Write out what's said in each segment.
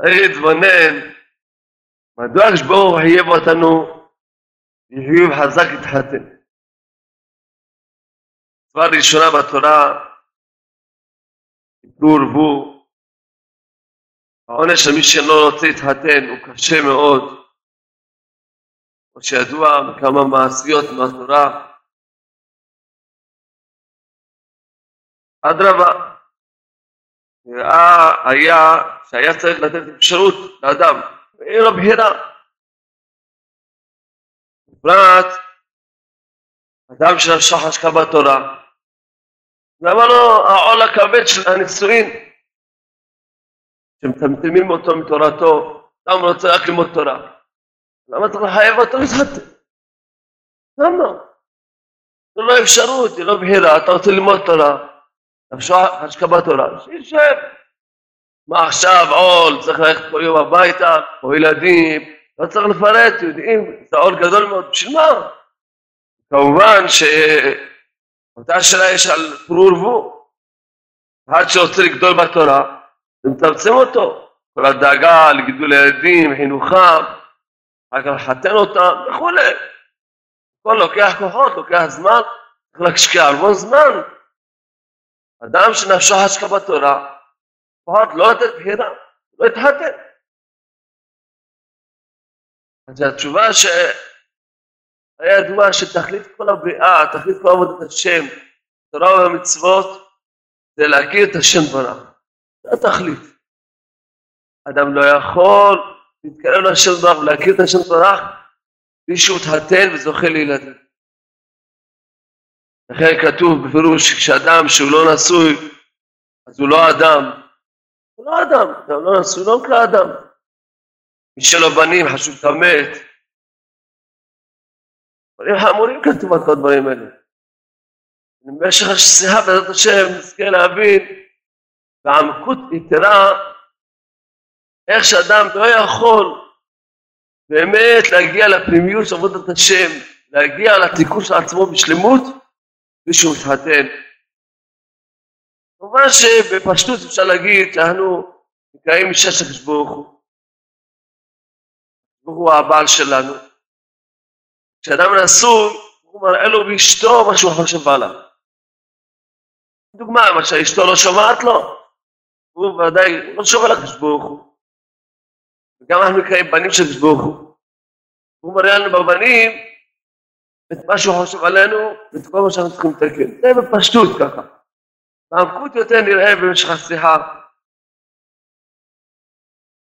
צריך להתבונן, מדוע כשבור חייב אותנו לחיוב חזק להתחתן. כבר ראשונה בתורה, תקנו רבו, העונש של מי שלא רוצה להתחתן הוא קשה מאוד, כמו שידוע מכמה מעשיות מהתורה. אדרבה, נראה היה שהיה צריך לתת אפשרות לאדם, ואין לו בחירה. בפרט, אדם שנפשו חשקה בתורה, למה לא העול הכבד של הנישואין, שמטמטמים אותו מתורתו, למה הוא רוצה רק ללמוד תורה? למה צריך לחייב אותו להתחתן? למה? זה לא אפשרות, זה לא בחירה, אתה רוצה ללמוד תורה. נפשו חשקה בתורה, שישב. מה עכשיו עול, צריך ללכת כל יום הביתה, או ילדים, לא צריך לפרט, יודעים, זה עול גדול מאוד, בשביל מה? כמובן שאותה שאלה יש על פרו ורבו, אחד שרוצה לגדול בתורה, ומצמצם אותו, כל הדאגה לגידול ילדים, חינוכם, אחר כך לחתן אותם, וכו'. כל לוקח כוחות, לוקח זמן, צריך להשקיע הרבה זמן. אדם שנפשו חשקה בתורה, פחות לא לתת בחירה, לא יתחתן. אז התשובה שהיה ידוע שתכלית כל הבריאה, תכלית כל עבודת השם, התורה והמצוות, זה להכיר את השם ברח. זה התכלית. אדם לא יכול להתקרב לשם ברח ולהכיר את השם ברח, בלי שהוא מתחתן וזוכה לילדים. לכן כתוב בפירוש שכשאדם שהוא לא נשוי, אז הוא לא אדם. הוא לא אדם, הוא לא נשוי, הוא לא כל האדם. מי שלא בנים חשוב את המת. דברים חמורים כתוב על כל הדברים האלה. במשך השיחה בעזרת השם נזכה להבין בעמקות יתרה איך שאדם לא יכול באמת להגיע לפנימיות של עבודת השם, להגיע לתיקון של עצמו בשלמות, מישהו מתחתן. כמובן שבפשטות אפשר להגיד שאנחנו נקראים משש הקדוש ברוך הוא. הוא הבעל שלנו. כשאדם נשוי, הוא מראה לו באשתו מה שהוא חושב עליו. דוגמה, מה שהאשתו לא שומעת לו, הוא ודאי לא שומע לקדוש ברוך הוא. וגם אנחנו נקראים בנים של הקדוש ברוך הוא. הוא מראה לנו בבנים, את מה שהוא חושב עלינו, ואת כל מה שאנחנו צריכים לתקן. זה בפשטות ככה. בעמקות יותר נראה במשך השיחה.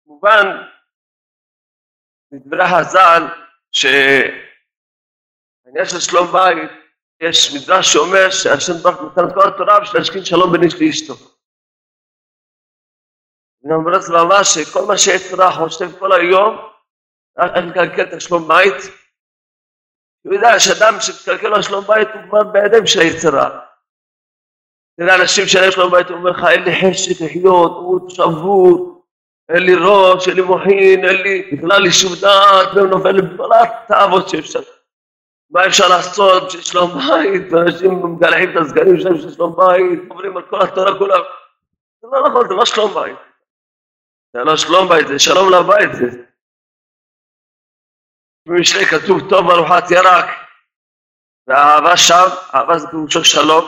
כמובן, מדברי חז"ל, שהעניין של שלום בית, יש מדרש שאומר שהשם ברוך הוא נתן את כל התורה בשביל להשכין שלום בין איש לאשתו. אני אומר את זה ממש שכל מה שיצר הרע חושב כל היום, רק לקלקל את השלום בית, הוא יודע שאדם שמתקלקל לו שלום בית הוא כבר בידיים של היצרה. אתה יודע, אנשים שאין שלום בית, הוא אומר לך, אין לי חשק לחיות, הוא שבור, אין לי ראש, אין לי מוחין, אין לי בכלל יישוב דעת, והם נופל לבלת תאוות שאפשר. מה אפשר לעשות בשביל שלום בית? אנשים מגלחים את הסגנים שלהם של שלום בית, עוברים על כל התורה כולם. זה לא נכון, זה לא שלום בית. זה לא שלום בית, זה שלום לבית זה. במשלי כתוב טוב ארוחת ירק, והאהבה שם, אהבה זה פירושו שלום,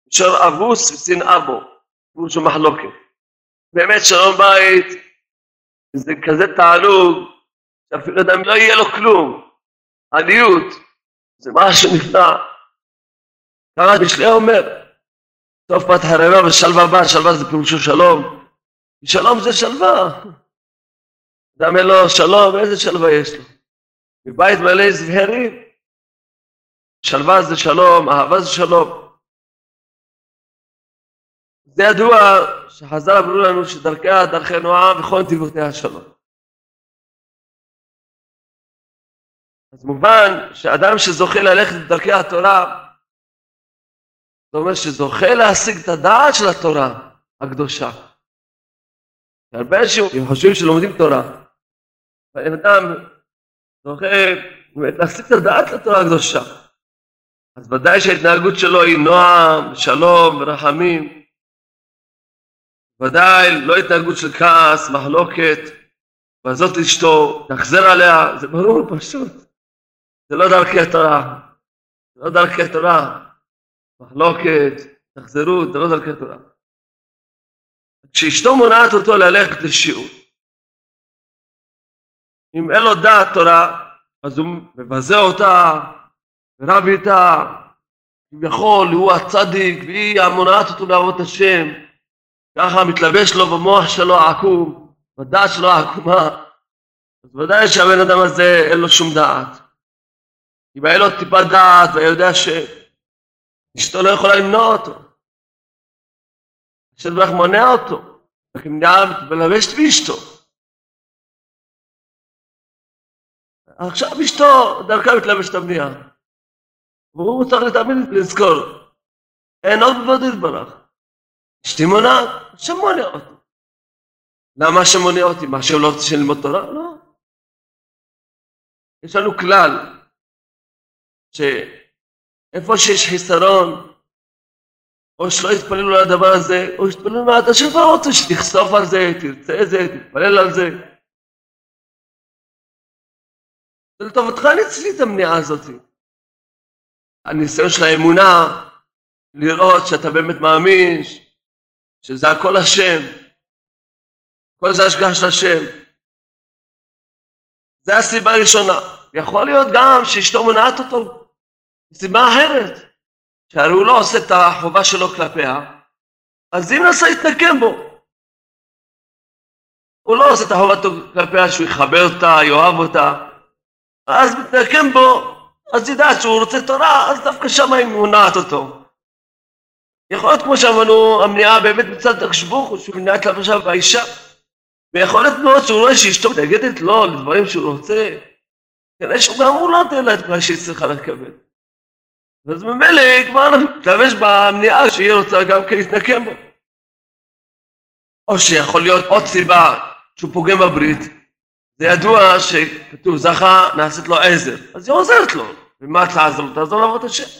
פירושו אבוס ושנאה בו, פירושו מחלוקת. באמת שלום בית, זה כזה תענוג, שאפילו אדם לא יהיה לו כלום, עניות, זה משהו נפלא. ככה במשלי אומר, סוף פת חרבה ושלווה בא, שלווה זה פירושו שלום, שלום זה שלווה. אדם אין לו שלום, איזה שלווה יש לו? בבית מלא זבהרים. שלווה זה שלום, אהבה זה שלום. זה ידוע שחז"ל אמרו לנו שדרכיה דרכי נועם וכל נתיבותיה שלום. אז מובן שאדם שזוכה ללכת בדרכי התורה, זאת אומרת שזוכה להשיג את הדעת של התורה הקדושה. הרבה אנשים חושבים שלומדים תורה. ואם אדם זוכה להשיג את הדעת לתורה הקדושה, אז ודאי שההתנהגות שלו היא נועם, שלום ורחמים. ודאי לא התנהגות של כעס, מחלוקת, וזאת אשתו, תחזר עליה, זה ברור פשוט. זה לא דרכי התורה. זה לא דרכי התורה. מחלוקת, תחזרות, זה לא דרכי התורה. כשאשתו מונעת אותו ללכת לשיעור, אם אין לו דעת תורה, אז הוא מבזה אותה, ורב איתה, אם יכול, הוא הצדיק, והיא המונעת אותו לעבוד השם, ככה מתלבש לו במוח שלו העקום, בדעת שלו העקומה, אז ודאי שהבן אדם הזה אין לו שום דעת. אם היה לו טיפה דעת, והיה יודע שאשתו לא יכולה למנוע אותו, השם ברך מונע אותו, וכמנעה מלבשת באשתו. עכשיו אשתו דרכה מתלבשת הבנייה. והוא צריך תמיד לזכור, אין עוד בבד יתברך. אשתי מונעת, השם מונע אותי. למה השם מונע אותי? מה, השם לא רוצה שנלמוד תורה? לא. יש לנו כלל, שאיפה שיש חיסרון, או שלא יתפללו על הדבר הזה, או יתפללו מעט, השם כבר רוצה שתחשוף על זה, תרצה את זה, תתפלל על זה. ולטוב, אותך נצלי את המניעה הזאת. הניסיון של האמונה, לראות שאתה באמת מאמין, שזה הכל השם, כל זה השגחה של השם. זה הסיבה הראשונה. יכול להיות גם שאשתו מונעת אותו, סיבה אחרת, שהרי הוא לא עושה את החובה שלו כלפיה, אז אם נסה יתנקם בו, הוא לא עושה את החובה כלפיה, שהוא יחבר אותה, יאהב אותה, אז מתנקם בו, אז ידע שהוא רוצה תורה, אז דווקא שם היא מונעת אותו. יכול להיות כמו שאמרנו, המניעה באמת מצד השבוך, או שהוא מניעת לבשה באישה, ויכול להיות מאוד שהוא רואה שאשתו מתנגדת לו לדברים שהוא רוצה, כנראה שהוא גם הוא לא תהיה לה את מה שהיא צריכה לקבל. אז ממילא כבר נתלבש במניעה שהיא רוצה גם כן להתנקם בו. או שיכול להיות עוד סיבה שהוא פוגם בברית, זה ידוע שכתוב, זכה נעשית לו עזר, אז היא עוזרת לו. ומה תעזור לו? תעזור לעבוד השם.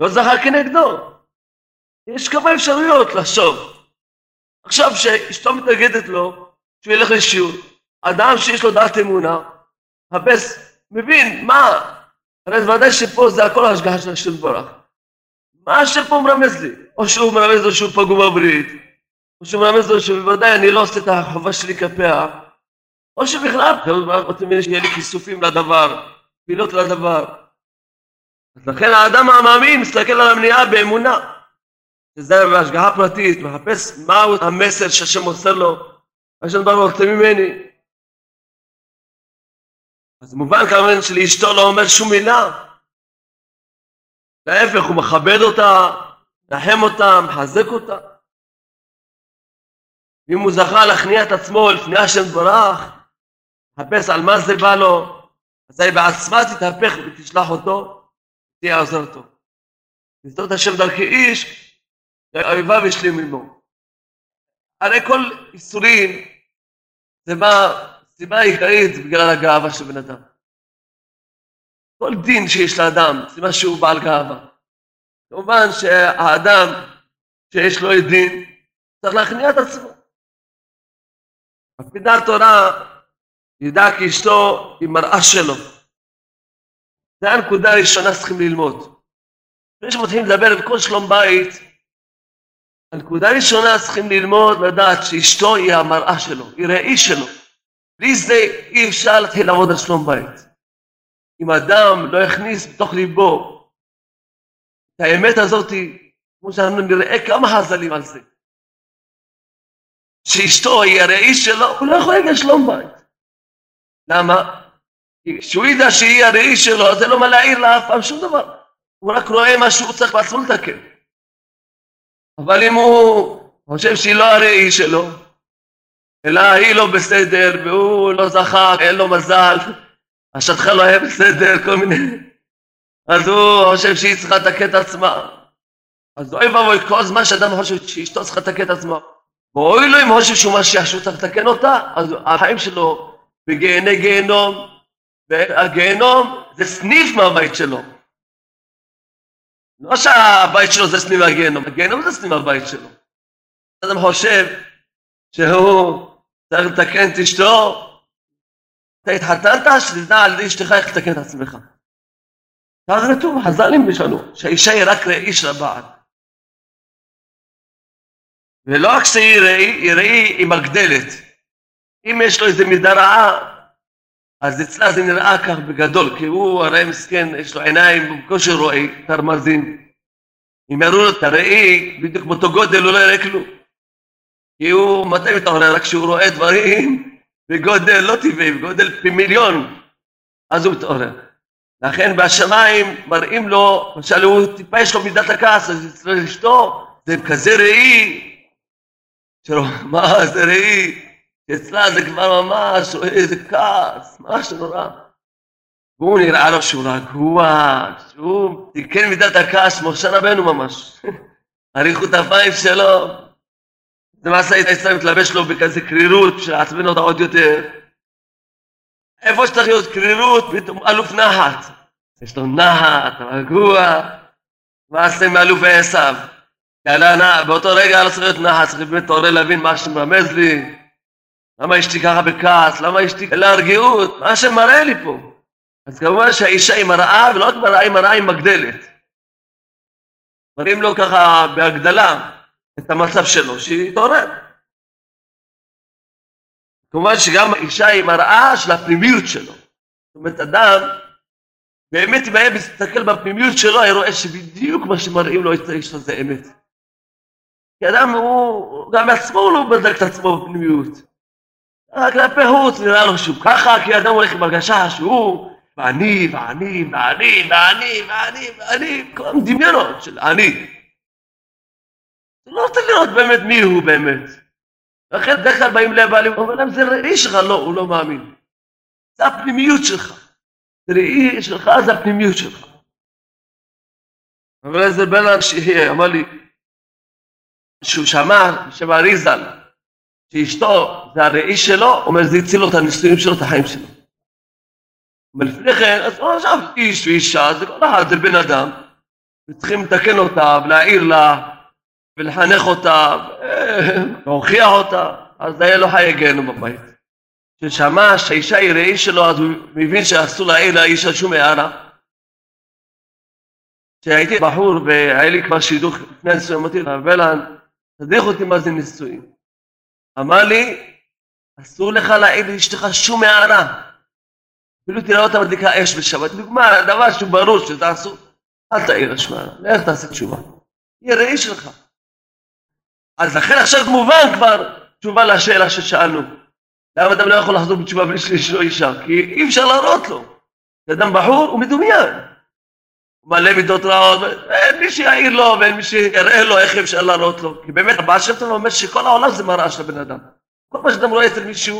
לא זכה כנגדו. יש כמה אפשרויות לחשוב. עכשיו שאשתו מתנגדת לו, שהוא ילך לשיעור, אדם שיש לו דעת אמונה, הבס מבין מה, הרי ודאי שפה זה הכל ההשגחה של השם ברך. מה שפה מרמז לי? או שהוא מרמז לו שהוא פגום בברית, או שהוא מרמז לו שבוודאי אני לא עושה את החובה שלי כפיה, או שבכלל, רוצים שיהיה לי כיסופים לדבר, פעילות לדבר. אז לכן האדם המאמין מסתכל על המניעה באמונה. זה בהשגחה פרטית, מחפש מהו המסר שהשם עושה לו, מה שדבר רוצה ממני. אז מובן כמובן שלאשתו לא אומר שום מילה. להפך, הוא מכבד אותה, נחם אותה, מחזק אותה. ואם הוא זכה להכניע את עצמו לפני השם דברך, תחפש על מה זה בא לו, אז היא בעצמה תתהפך ותשלח אותו, תהיה עוזרתו. לזדות השם דרכי איש, האויבה וישלים עמו. הרי כל איסורים, זה סיבה עיקרית בגלל הגאווה של בן אדם. כל דין שיש לאדם, סיבה שהוא בעל גאווה. כמובן שהאדם שיש לו את דין, צריך להכניע את עצמו. מקפידה התורה, ידע כי אשתו היא מראה שלו. זו הנקודה הראשונה שצריכים ללמוד. לפני שמתחילים לדבר על כל שלום בית, הנקודה הראשונה צריכים ללמוד לדעת שאשתו היא המראה שלו, היא ראי שלו. בלי זה אי אפשר להתחיל לעבוד על שלום בית. אם אדם לא יכניס בתוך ליבו את האמת הזאת, כמו שאנחנו נראה כמה חז"לים על זה, שאשתו היא הראי שלו, הוא לא יכול להגיע שלום בית. למה? כי כשהוא ידע שהיא הראי שלו, אז אין לו מה להעיר לה אף פעם שום דבר. הוא רק רואה מה שהוא צריך בעצמו לתקן. אבל אם הוא חושב שהיא לא הראי שלו, אלא היא לא בסדר, והוא לא זכה, אין לו מזל, השטחה לא היה בסדר, כל מיני. אז הוא חושב שהיא צריכה לתקן את עצמה. אז אוי ואבוי, כל הזמן שאדם חושב שאשתו צריכה לתקן את עצמה. ואוי לו אם חושב שהוא משיח, שהוא צריך לתקן אותה, אז החיים שלו, בגעני גיהנום, והגיהנום זה סניף מהבית שלו. לא שהבית שלו זה סניף הגיהנום, הגיהנום זה סניף מהבית שלו. אדם חושב שהוא צריך לתקן את אשתו, אתה התחתנת, שתדע על אשתך איך לתקן את עצמך. אז נתוב, חז"לים בשנו, שהאישה היא רק ראי לבעל. ולא רק שהיא ראי, היא ראי עם מגדלת. אם יש לו איזה מידה רעה, אז אצלה זה נראה כך בגדול, כי הוא הרי מסכן, יש לו עיניים, בקושי רואה, תרמזים. אם יראו לו את הראי, בדיוק באותו גודל, הוא לא יראה כלום. כי הוא מתי מתעורר, רק כשהוא רואה דברים, בגודל לא טבעי, בגודל פמיליון, אז הוא מתעורר. לכן בשמיים מראים לו, למשל הוא טיפה יש לו מידת הכעס, אז אצלו לשתו, זה כזה ראי, מה זה ראי? אצלה זה כבר ממש, איזה כעס, משהו נורא. והוא נראה לו שהוא רגוע, שהוא תיקן מידת הכעס, משה רבנו ממש. הריחו את הפיים שלו. זה מעשה אצלם מתלבש לו בכזה קרירות, שעצבן אותה עוד יותר. איפה שצריך להיות קרירות, פתאום אלוף נהט. יש לו נהט, רגוע. מעשה מאלוף עשיו. באותו רגע לא צריך להיות נהט, צריך באמת תעורר להבין מה שמרמז לי. למה אשתי ככה בכעס? למה אשתי ככה להרגיעות? מה שמראה לי פה? אז כמובן שהאישה היא מראה, ולא רק מראה, היא מראה היא מגדלת. מראים לו ככה בהגדלה את המצב שלו, שהיא תעורר. כמובן שגם האישה היא מראה של הפנימיות שלו. זאת אומרת, אדם, באמת אם היה מסתכל בפנימיות שלו, היה רואה שבדיוק מה שמראים לו את האישה זה אמת. כי אדם הוא, גם מעצמו הוא לא בדק את עצמו בפנימיות. רק כלפי חוץ נראה לו שוב ככה, כי אדם הולך עם הרגשה שהוא ואני, כל המדמיונות של אני. זה לא רוצה לראות באמת מי הוא באמת. לכן בדרך כלל באים לבעלים, אבל למה זה ראי שלך? לא, הוא לא מאמין. זה הפנימיות שלך. זה ראי שלך, זה הפנימיות שלך. אבל איזה בן אנשי אמר לי, שהוא שמע, שמע ריזל, שאשתו זה הראי שלו, אומר זה הציל לו את הנישואים שלו, את החיים שלו. אבל לפני כן, אז הוא עכשיו איש ואישה, זה כל אחד, זה בן אדם, וצריכים לתקן אותה, ולהעיר לה, ולחנך אותה, ולהוכיח אותה, אז היה לו חיי גיהינום בבית. כששמע שהאישה היא ראי שלו, אז הוא מבין שאסור להעיר לאישה שום הערה. כשהייתי בחור, והיה לי כבר שידוך לפני הנישואים, אמרתי לה, ולן, תדריך אותי מה זה נישואים. אמר לי, אסור לך להעיר לאשתך שום הערה. אפילו תראה אותה מדליקה אש בשבת. דוגמה, דבר שהוא ברור שזה אסור. אל תעיר שום הערה, לך תעשה תשובה. יהיה ראי שלך. אז לכן עכשיו כמובן כבר תשובה לשאלה ששאלנו. למה אדם לא יכול לחזור בתשובה בלי שלא אישה? כי אי אפשר להראות לו. אדם בחור הוא מדומיין. הוא מלא מידות רעות, אין מי שיעיר לו ואין מי שיראה לו איך אפשר להראות לו. כי באמת, הבעל שם טוב אומר שכל העולם זה מראה של הבן אדם. כל מה שאדם רואה אצל מישהו,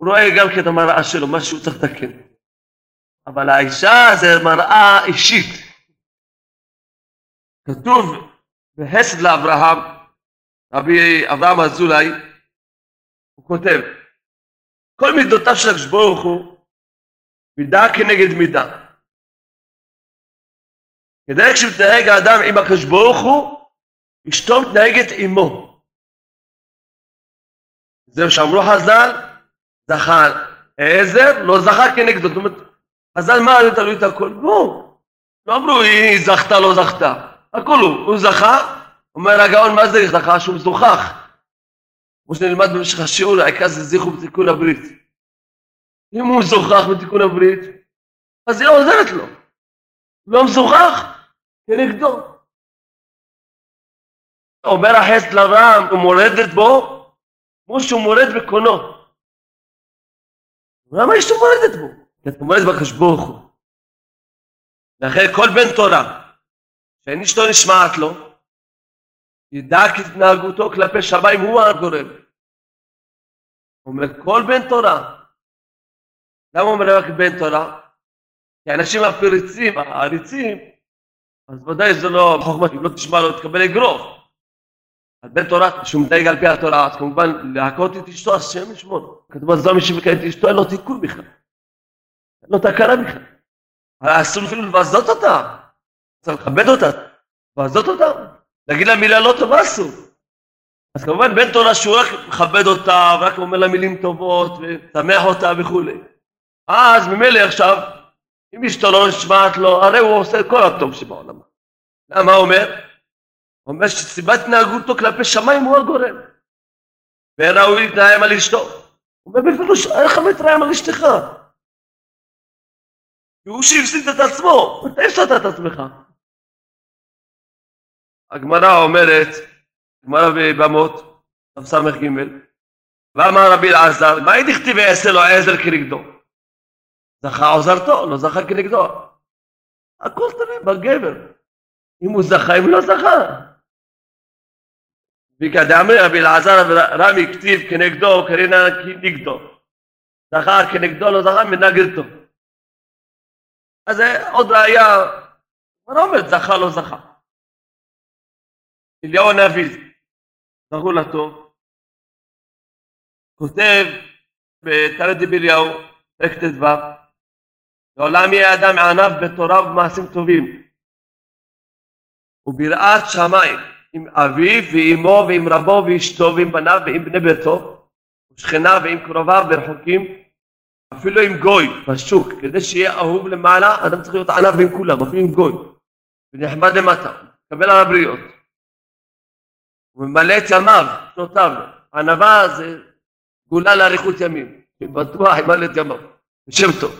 הוא רואה גם כן את המראה שלו, מה שהוא צריך לתקן. אבל האישה זה מראה אישית. כתוב בחסד לאברהם, רבי אברהם אזולאי, הוא כותב, כל מידותיו של הקדוש ברוך הוא, מידה כנגד מידה. כדי כשמתנהג האדם עם הקדוש ברוך הוא, אשתו מתנהגת עמו. זה שאמרו חז"ל, זכר העזר, לא זכר כנגדו. זאת אומרת, חז"ל מה, זה תלוי את הכל? לא. לא אמרו, היא זכתה, לא זכתה. הכל הוא זכר, אומר הגאון, מה זה זכר? שהוא זוכח. כמו שנלמד במשך השיעור, העיקר זה זיכו בתיקון הברית. אם הוא זוכח בתיקון הברית, אז היא לא עוזרת לו. לא מזוכח, כנגדו. אומר החסד לאברהם, הוא מורדת בו, כמו שהוא מורד בקונו. למה אשתו מורדת בו? כי אתה מורד בקדוש ברוך הוא. לכן כל בן תורה, שאין אשתו נשמעת לו, ידע כי התנהגותו כלפי שמיים הוא הגורם. אומר כל בן תורה, למה אומר רק בן תורה? כי האנשים הפריצים, העריצים, אז ודאי זה לא חוכמה, אם לא תשמע לו, תקבל אגרוף. על בן תורה, שהוא מדייג על פי התורה, אז כמובן להכות את אשתו, אז שם ישמור. כתוב, אז לא מי שמקיים את אשתו, אין לו תיקון בכלל. אין לו תקרה בכלל. אסור אפילו לבזות אותה. צריך לכבד אותה. לבזות אותה. להגיד לה מילה לא טובה אסור. אז כמובן בן תורה שהוא רק מכבד אותה, ורק אומר לה מילים טובות, ותמח אותה וכו'. אז ממילא עכשיו, אם אשתו לא נשמעת לו, הרי הוא עושה כל הטוב שבעולם. למה הוא אומר? הוא אומר שסיבת התנהגותו כלפי שמיים הוא הגורם. ואין ראוי להתרחם על אשתו. הוא אומר בפירוש, איך מתרחם על אשתך? כי הוא שהפסיד את עצמו, אתה הפסדת את עצמך. הגמרא אומרת, גמרא בבמות, ס"ג, ואמר רבי אלעזר, מה היא דכתיב יעשה לו עזר כנגדו? זכה עוזרתו, לא זכה כנגדו. הכל תלוי בגבר, אם הוא זכה, אם לא זכה. וכדאמר רבי אלעזר רמי כתיב כנגדו, קרינה כנגדו. זכה כנגדו, לא זכה, מנגדתו. אז עוד ראיה, מה אומרת זכה, לא זכה? אליהו הנביא, זכור לטוב, כותב בתלמוד דבליהו, פרק ט"ו, לעולם יהיה אדם ענב בתורה ובמעשים טובים, וביראת שמיים, עם אביו ועמו ועם רבו ואשתו ועם בניו ועם בני ביתו, ושכניו ועם קרוביו ורחוקים, אפילו עם גוי בשוק, כדי שיהיה אהוב למעלה, אדם צריך להיות ענב עם כולם, אפילו עם גוי, ונחמד למטה, מקבל על הבריות. הוא ממלא את ימיו, שנותיו. ענווה זה גאולה לאריכות ימים. בטוח ימלא את ימיו. בשם טוב.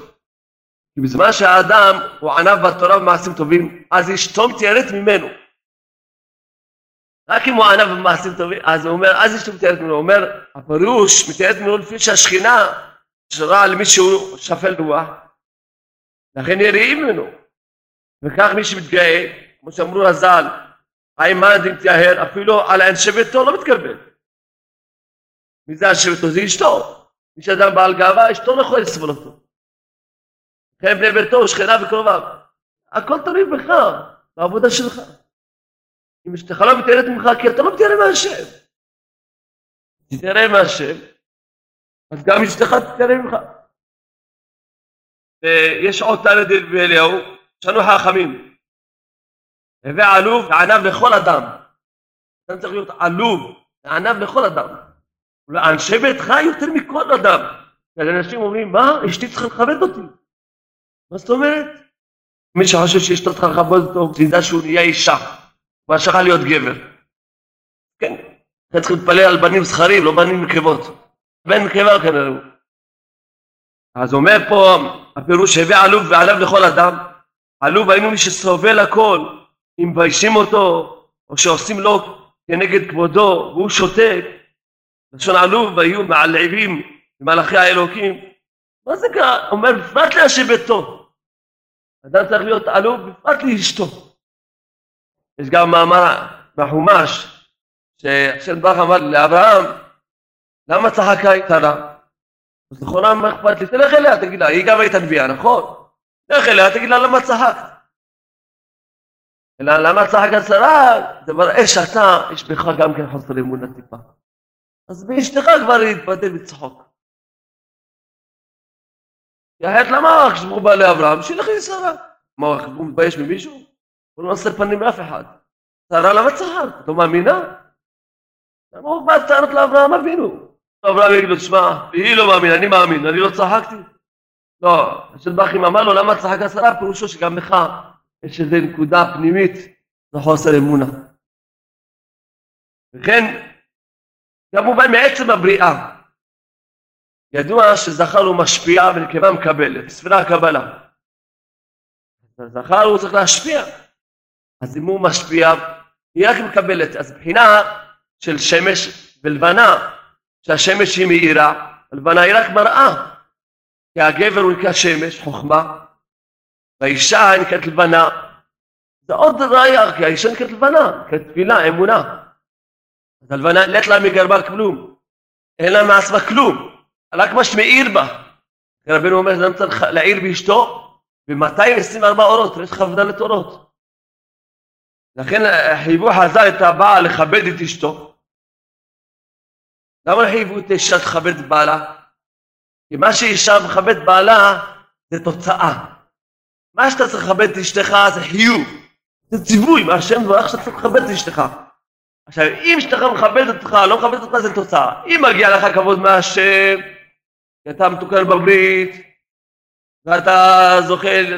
כי בזמן שהאדם הוא ענב בתורה במעשים טובים, אז אשתו מתייראת ממנו. רק אם הוא ענב במעשים טובים, אז הוא אומר, אז אשתו מתייראת ממנו. הוא אומר, הפירוש מתייראת ממנו לפי שהשכינה שרה על מישהו שפל רוח. לכן יראים ממנו. וכך מי שמתגאה, כמו שאמרו הז"ל, האימן דמתייהר, אפילו על אנשי ביתו לא מתקבל. מי זה אנשי ביתו? זה אשתו. מי שאדם בעל גאווה, אשתו לא יכולה לסבול אותו. חיים בני ביתו, שכנה וקרוביו. הכל תלוי בך, בעבודה שלך. אם אשתך לא מתייראת ממך, כי אתה לא מתיירא מהשם. תתיירא מהשם, אז גם אשתך תתיירא ממך. ויש עוד תלמיד באליהו, שנו חכמים. הווה עלוב וענב לכל אדם. אתה צריך להיות עלוב וענב לכל אדם. ולאנשי ביתך יותר מכל אדם. אז אנשים אומרים, מה? אשתי צריכה לכבד אותי. מה זאת אומרת? מי שחושב שאשתו צריכה לכבד אותו, תדע שהוא נהיה אישה. הוא שכח להיות גבר. כן. אתה צריך להתפלל על בנים זכרים, לא בנים נקבות. בן נקבה כנראה. אז אומר פה הפירוש, הווה עלוב וענב לכל אדם. עלוב היינו מי שסובל הכל. אם מביישים אותו, או שעושים לו כנגד כבודו, והוא שותק, לשון עלוב, והיו מעלעבים במלאכי האלוקים. מה זה קרה? אומר, בפרט לאנשי ביתו. אדם צריך להיות עלוב, בפרט לאשתו. יש גם מאמר בחומש, שהשם ברוך אמר לאברהם, למה צחקה את שרה? אז לכאורה מה אכפת לי? תלך אליה, תגיד לה, היא גם הייתה נביאה, נכון? תלך אליה, תגיד לה, למה צחקת? אלא למה צחקת שרה? זה מראה שאתה, יש בך גם כן חוסר אמונה טיפה. אז באשתך כבר להתבדל לצחוק. יחד למה? כשהוא בא לאברהם, שילך לי שרה. מה, הוא מתבייש ממישהו? הוא לא עושה פנים לאף אחד. שרה למה צחקת? לא מאמינה? למה הוא בא צערת לאברהם אבינו? אברהם יגיד לו, תשמע, היא לא מאמינה, אני מאמין, אני לא צחקתי. לא, השם ברוך הוא אמר לו, למה צחקת שרה? פירושו שגם לך. יש איזו נקודה פנימית לחוסר אמונה. וכן, כמובן מעצם הבריאה, ידוע שזכר הוא משפיע ונקבה מקבלת, ספירה הקבלה. זכר הוא צריך להשפיע, אז אם הוא משפיע, היא רק מקבלת. אז מבחינה של שמש ולבנה, שהשמש היא מאירה, הלבנה היא רק מראה, כי הגבר הוא נקרא שמש, חוכמה, והאישה נקראת לבנה, זה עוד ראיה, כי האישה נקראת לבנה, נקראת תפילה, אמונה. אז הלבנה אין לה מגרבה כלום, אין לה מעצמה כלום, רק מה שמאיר בה. רבינו אומר שאדם צריך להאיר באשתו, ב-224 אורות, יש כ"ד אורות. לכן חייבו חז"ל את הבעל לכבד את אשתו. למה חייבו את האישה לכבד את בעלה? כי מה שאישה מכבד בעלה זה תוצאה. מה שאתה צריך לכבד את אשתך זה חיוב, זה ציווי, מהשם דברך שאתה צריך לכבד את אשתך. עכשיו, אם שאתה מכבד אותך, לא מכבד אותך, זה תוצאה. אם מגיע לך כבוד מהשם, כי אתה מתוקן ברבית, ואתה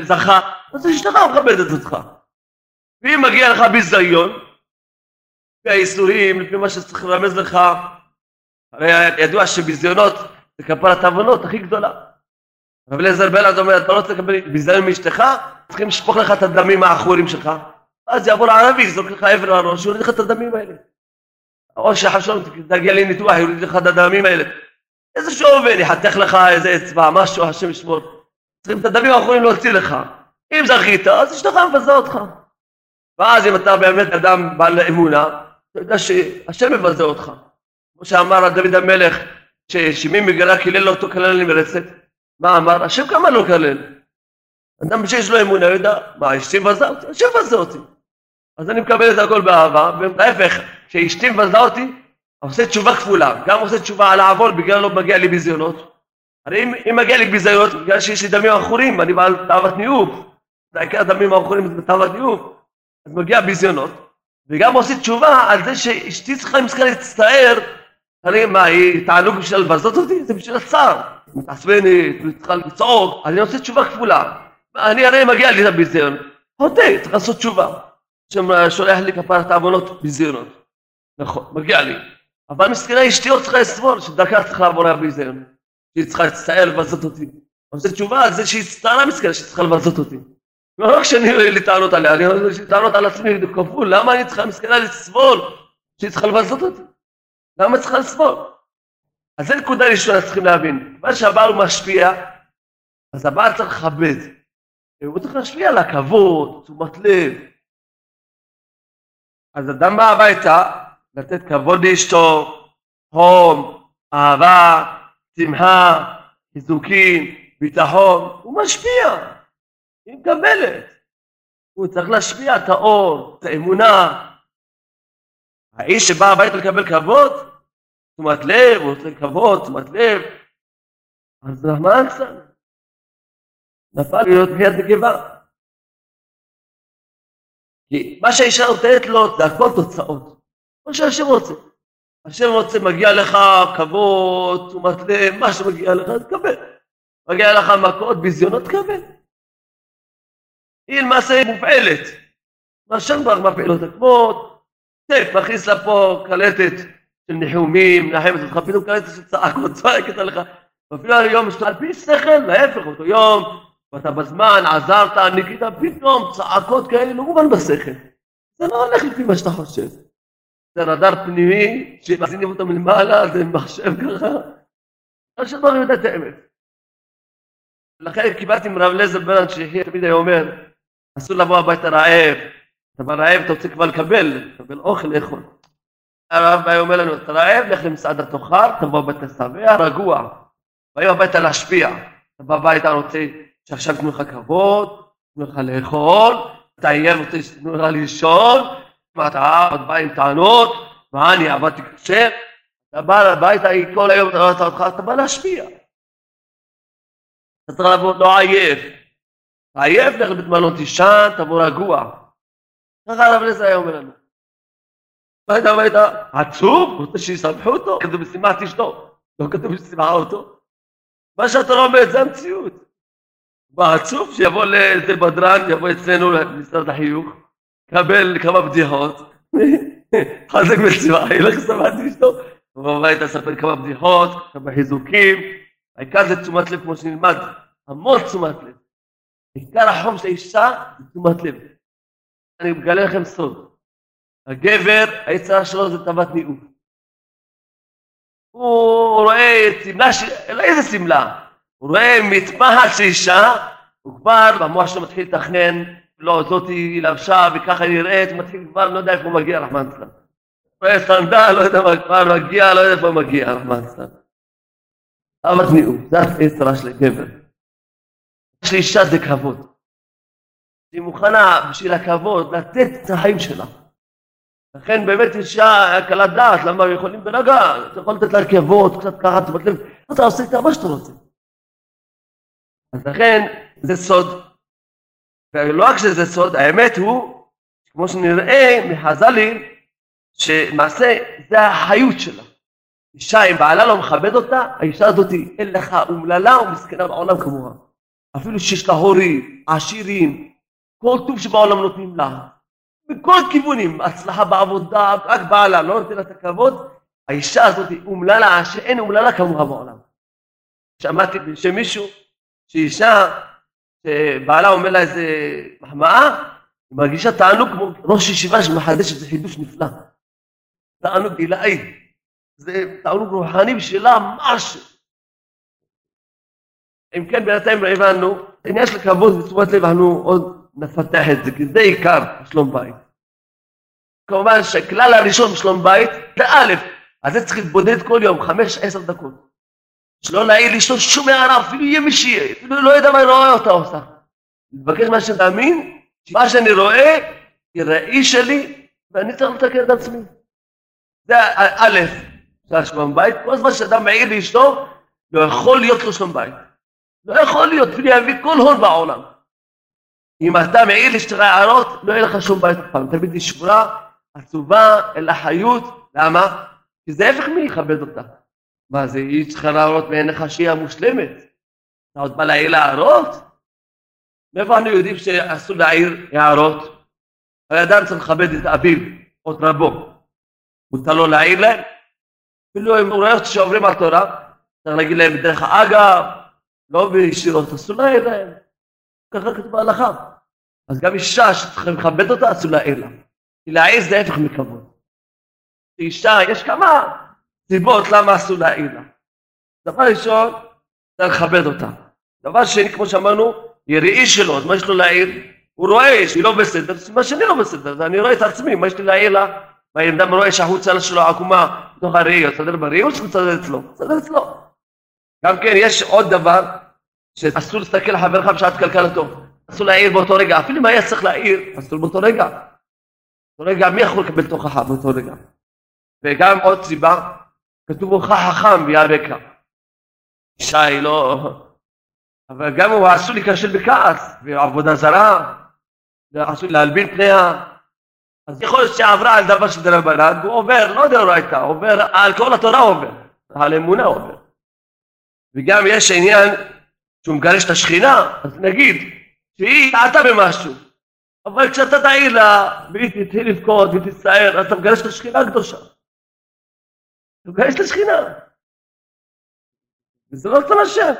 זכה, אז אשתך מכבדת אותך. ואם מגיע לך ביזיון, לפי האיסורים, לפי מה שצריך לרמז לך, הרי ידוע שביזיונות זה כפרת עוונות הכי גדולה. רבי אליעזר בן עזרא אומר, אתה לא רוצה לקבל ביזיון מאשתך, צריכים לשפוך לך את הדמים העכורים שלך, אז יעבור הערבי, יזרוק לך עבר לראש, יוריד לך את הדמים האלה. או שחשוב, תגיע לי ניתוח, יוריד לך את הדמים האלה. איזשהו עובד, יחתך לך איזה אצבע, משהו, השם ישמור. צריכים את הדמים העכורים להוציא לך. אם זכית, אז אשתך מבזה אותך. ואז אם אתה באמת אדם בעל אמונה, אתה יודע שהשם מבזה אותך. כמו שאמר דוד המלך, שמי מגלה כלל אותו כלל למרצת. מה אמר? השם כמה לא כלל. אדם שיש לו אמונה, הוא יודע, מה, אשתי מבזה אותי? השם מבזה אותי. אז אני מקבל את הכל באהבה, ולהפך, כשאשתי מבזה אותי, עושה תשובה כפולה. גם עושה תשובה על העוון, בגלל לא מגיע לי ביזיונות. הרי אם מגיע לי ביזיונות, בגלל שיש לי דמים עכורים, אני בעל תאוות ניאוף. בעיקר הדמים העכורים זה תאוות ניאוף. אז מגיע ביזיונות, וגם עושה תשובה על זה שאשתי צריכה להצטער, הרי מה, היא תענוג בשביל לבזות אותי? זה בשביל הצער. היא מתעצבנת, היא צריכה לצעוק, אני עושה תשובה כפולה. אני הרי מגיע לי לביזיון, הודה, צריך לעשות תשובה. ששולח לי כפרת עוונות ביזיונות. נכון, מגיע לי. אבל מסכנה אשתי עוד צריכה לסבול, שדרכה צריכה לעבור הביזיון. שהיא צריכה להצטער לבזות אותי. עושה תשובה על זה שהיא הצטערה מסכנה שצריכה לבזות אותי. לא רק שאני רואה לי טענות עליה, אני רואה לי טענות על עצמי כפול, למה אני צריכה מסכנה לסבול שהיא צריכה לבזות אותי? למה צריכה לסבול? אז זה נקודה ראשונה צריכים להבין. כיוון שהבעל הוא משפיע, אז הבעל צריך לכבד. הוא צריך להשפיע על הכבוד, תשומת לב. אז אדם בא הביתה לתת כבוד לאשתו, חום, אהבה, שמחה, חיזוקים, ביטחון. הוא משפיע, היא מקבלת. הוא צריך להשפיע את האור, את האמונה. האיש שבא הביתה לקבל כבוד, תשומת לב, הוא נותן כבוד, תשומת לב. אז מה עשה? נפל להיות מיד נקבה. כי מה שהאישה נותנת לו זה הכל תוצאות. מה שהשם רוצה. השם רוצה, מגיע לך כבוד, תשומת לב, מה שמגיע לך תקבל. מגיע לך מכות, ביזיונות תקבל. היא למעשה מופעלת. מה שנבר מפעילות הכבוד, טף, מכניס לה פה קלטת של ניחומים, נחמת אותך, פתאום קלטת של צעקות, צועקת עליך, ואפילו היום שאתה על פי שכל, להפך אותו יום, ואתה בזמן, עזרת, ניקית, פתאום צעקות כאלה, לא מובן בשכל. זה לא הולך לפי מה שאתה חושב. זה רדאר פנימי, שמזינים אותו מלמעלה, זה מחשב ככה. אני חושב לא יודע את האמת. לכן קיבלתי עם רב אליעזר בן עזרא, תמיד היה אומר, אסור לבוא הביתה רעב. אתה ברעב, אתה רוצה כבר לקבל אוכל לאכול. הרב היה אומר לנו, אתה רעב, לך למסעדה תאכל, תבוא הביתה שבע, רגוע. באים הביתה להשפיע. אתה בא הביתה, רוצה שעכשיו תנו לך כבוד, תנו לך לאכול, אתה עייף, רוצה שתנו לך לישון, ואתה בא עם טענות, מה, אני עבדתי קשה. אתה בא הביתה, כל היום אתה רואה אותך, אתה בא להשפיע. אתה צריך לבוא, לא עייף. אתה עייף, לך לבית מלון תישן, תבוא רגוע. ככה רב אליעזר היה אומר לנו. היית עצוב, רוצה שיסמחו אותו, כתוב בשמחת אשתו, לא כתוב בשמחה אותו. מה שאתה לא אומרת, זה המציאות. בעצוב שיבוא לאיזה בדרן, יבוא אצלנו למשרד החיוך, קבל כמה בדיחות, חזק בשמחה, ילך שמחת אשתו, ובבית אספר כמה בדיחות, כמה חיזוקים, העיקר זה תשומת לב כמו שנלמד, המון תשומת לב. העיקר החום של האישה זה תשומת לב. אני מגלה לכם סוד. הגבר, היצרה שלו זה תאוות ניאוף. הוא רואה סמלה, לא איזה סמלה. הוא רואה מטפחת של אישה, הוא כבר במוח שלו מתחיל לתכנן, לא, זאת היא לבשה וככה נראית, הוא מתחיל כבר, לא יודע איפה הוא מגיע, רחמן סלאם. הוא רואה סנדל, לא יודע מה כבר מגיע, לא יודע איפה הוא מגיע, רחמן סלאם. תאוות ניאוף, זה היצרה של הגבר. של אישה זה כבוד. היא מוכנה בשביל הכבוד לתת את החיים שלה. לכן באמת אישה קלה דעת, למה יכולים בנגע, אתה יכול לתת לה כבוד, קצת ככה, תשומת לב, אתה עושה איתה מה שאתה רוצה. אז לכן זה סוד, ולא רק שזה סוד, האמת הוא, כמו שנראה מחז"ל, שמעשה זה החיות שלה. אישה, אם בעלה לא מכבד אותה, האישה הזאת אין לך אומללה ומסכנה בעולם כמוה. אפילו שיש לה הורים, עשירים, כל טוב שבעולם נותנים לה. בכל כיוונים, הצלחה בעבודה, רק בעלה, לא נותן לה את הכבוד, האישה הזאת אומללה, שאין אומללה כמוה בעולם. שמעתי שמישהו, שאישה, שבעלה אומר לה איזה מחמאה, היא מרגישה תענוג כמו ראש ישיבה שמחדש, זה חידוש נפלא. תענוג עילאי, זה תענוג רוחני בשאלה משהו. אם כן, בינתיים הבנו, עניין של כבוד ותשומת לב, אנחנו עוד נפתח את זה, כי זה עיקר בשלום בית. כמובן שהכלל הראשון בשלום בית זה א', אז זה צריך להתבודד כל יום, 5-10 דקות. שלא נעיר לשלום שום הערה, אפילו יהיה מי שיהיה, אפילו לא יודע מה אני רואה אותה עושה. להתבקש מה שתאמין, מה שאני רואה, כראי שלי, ואני צריך לתקן את עצמי. זה א', של שלום בית, כל הזמן שאדם מעיר לאשתו, לא יכול להיות לו שלום בית. לא יכול להיות, אפילו יביא כל הון בעולם. אם אתה מעיר לאשתך הערות, לא יהיה לך שום בית פעם. תמיד לשבורה, עצובה, אלא חיות. למה? כי זה הפך מי יכבד אותה. מה זה, היא צריכה להערות מעיניך שהיא המושלמת. אתה עוד בא להעיר להערות? מאיפה אנחנו יודעים שאסור להעיר הערות? האדם צריך לכבד את אביו, או את רבו. מותר לו להעיר להם? אפילו אם אוריות שעוברים על תורה, צריך להגיד להם בדרך האגב, לא בישירות, אסור להעיר להם. ככה כתוב בהלכה. אז גם אישה שצריך לכבד אותה, אסור להעיר לה. כי להעיר זה הפך מכבוד. אישה, יש כמה סיבות למה אסור להעיר לה. דבר ראשון, צריך לכבד אותה. דבר שני, כמו שאמרנו, יראי שלו, אז מה יש לו להעיר? הוא רואה שהיא לא בסדר, מה שאני לא בסדר, אז אני רואה את עצמי, מה יש לי להעיר לה? ואם אדם רואה שהחוצה שלו עקומה, בתוך הראי, הוא סדר בראי, הוא סדר אצלו, סדר אצלו. גם כן, יש עוד דבר, שאסור להסתכל לחברך בשעת כלכלתו, אסור להעיר באותו רגע, אפילו אם היה צריך להעיר, אסור באותו רגע. באותו רגע, מי יכול לקבל תוכחה באותו רגע? וגם עוד סיבה, כתוב אורך חכם ויעבקה. שי, לא... אבל גם הוא עשוי לקשל בכעס, ועבודה זרה, ועשוי להלבין פניה. אז יכול להיות שעברה על דבר של דרבנן, והוא עובר, לא דאורייתא, עובר, על כל התורה עובר, על אמונה עובר. וגם יש עניין שהוא מגרש את השכינה, אז נגיד שהיא טעתה במשהו, אבל כשאתה תעיר לה, והיא תתחיל לבכות ותצטער, אז אתה מגרש את השכינה הקדושה. אתה מגרש את השכינה. וזה לא רצון השם.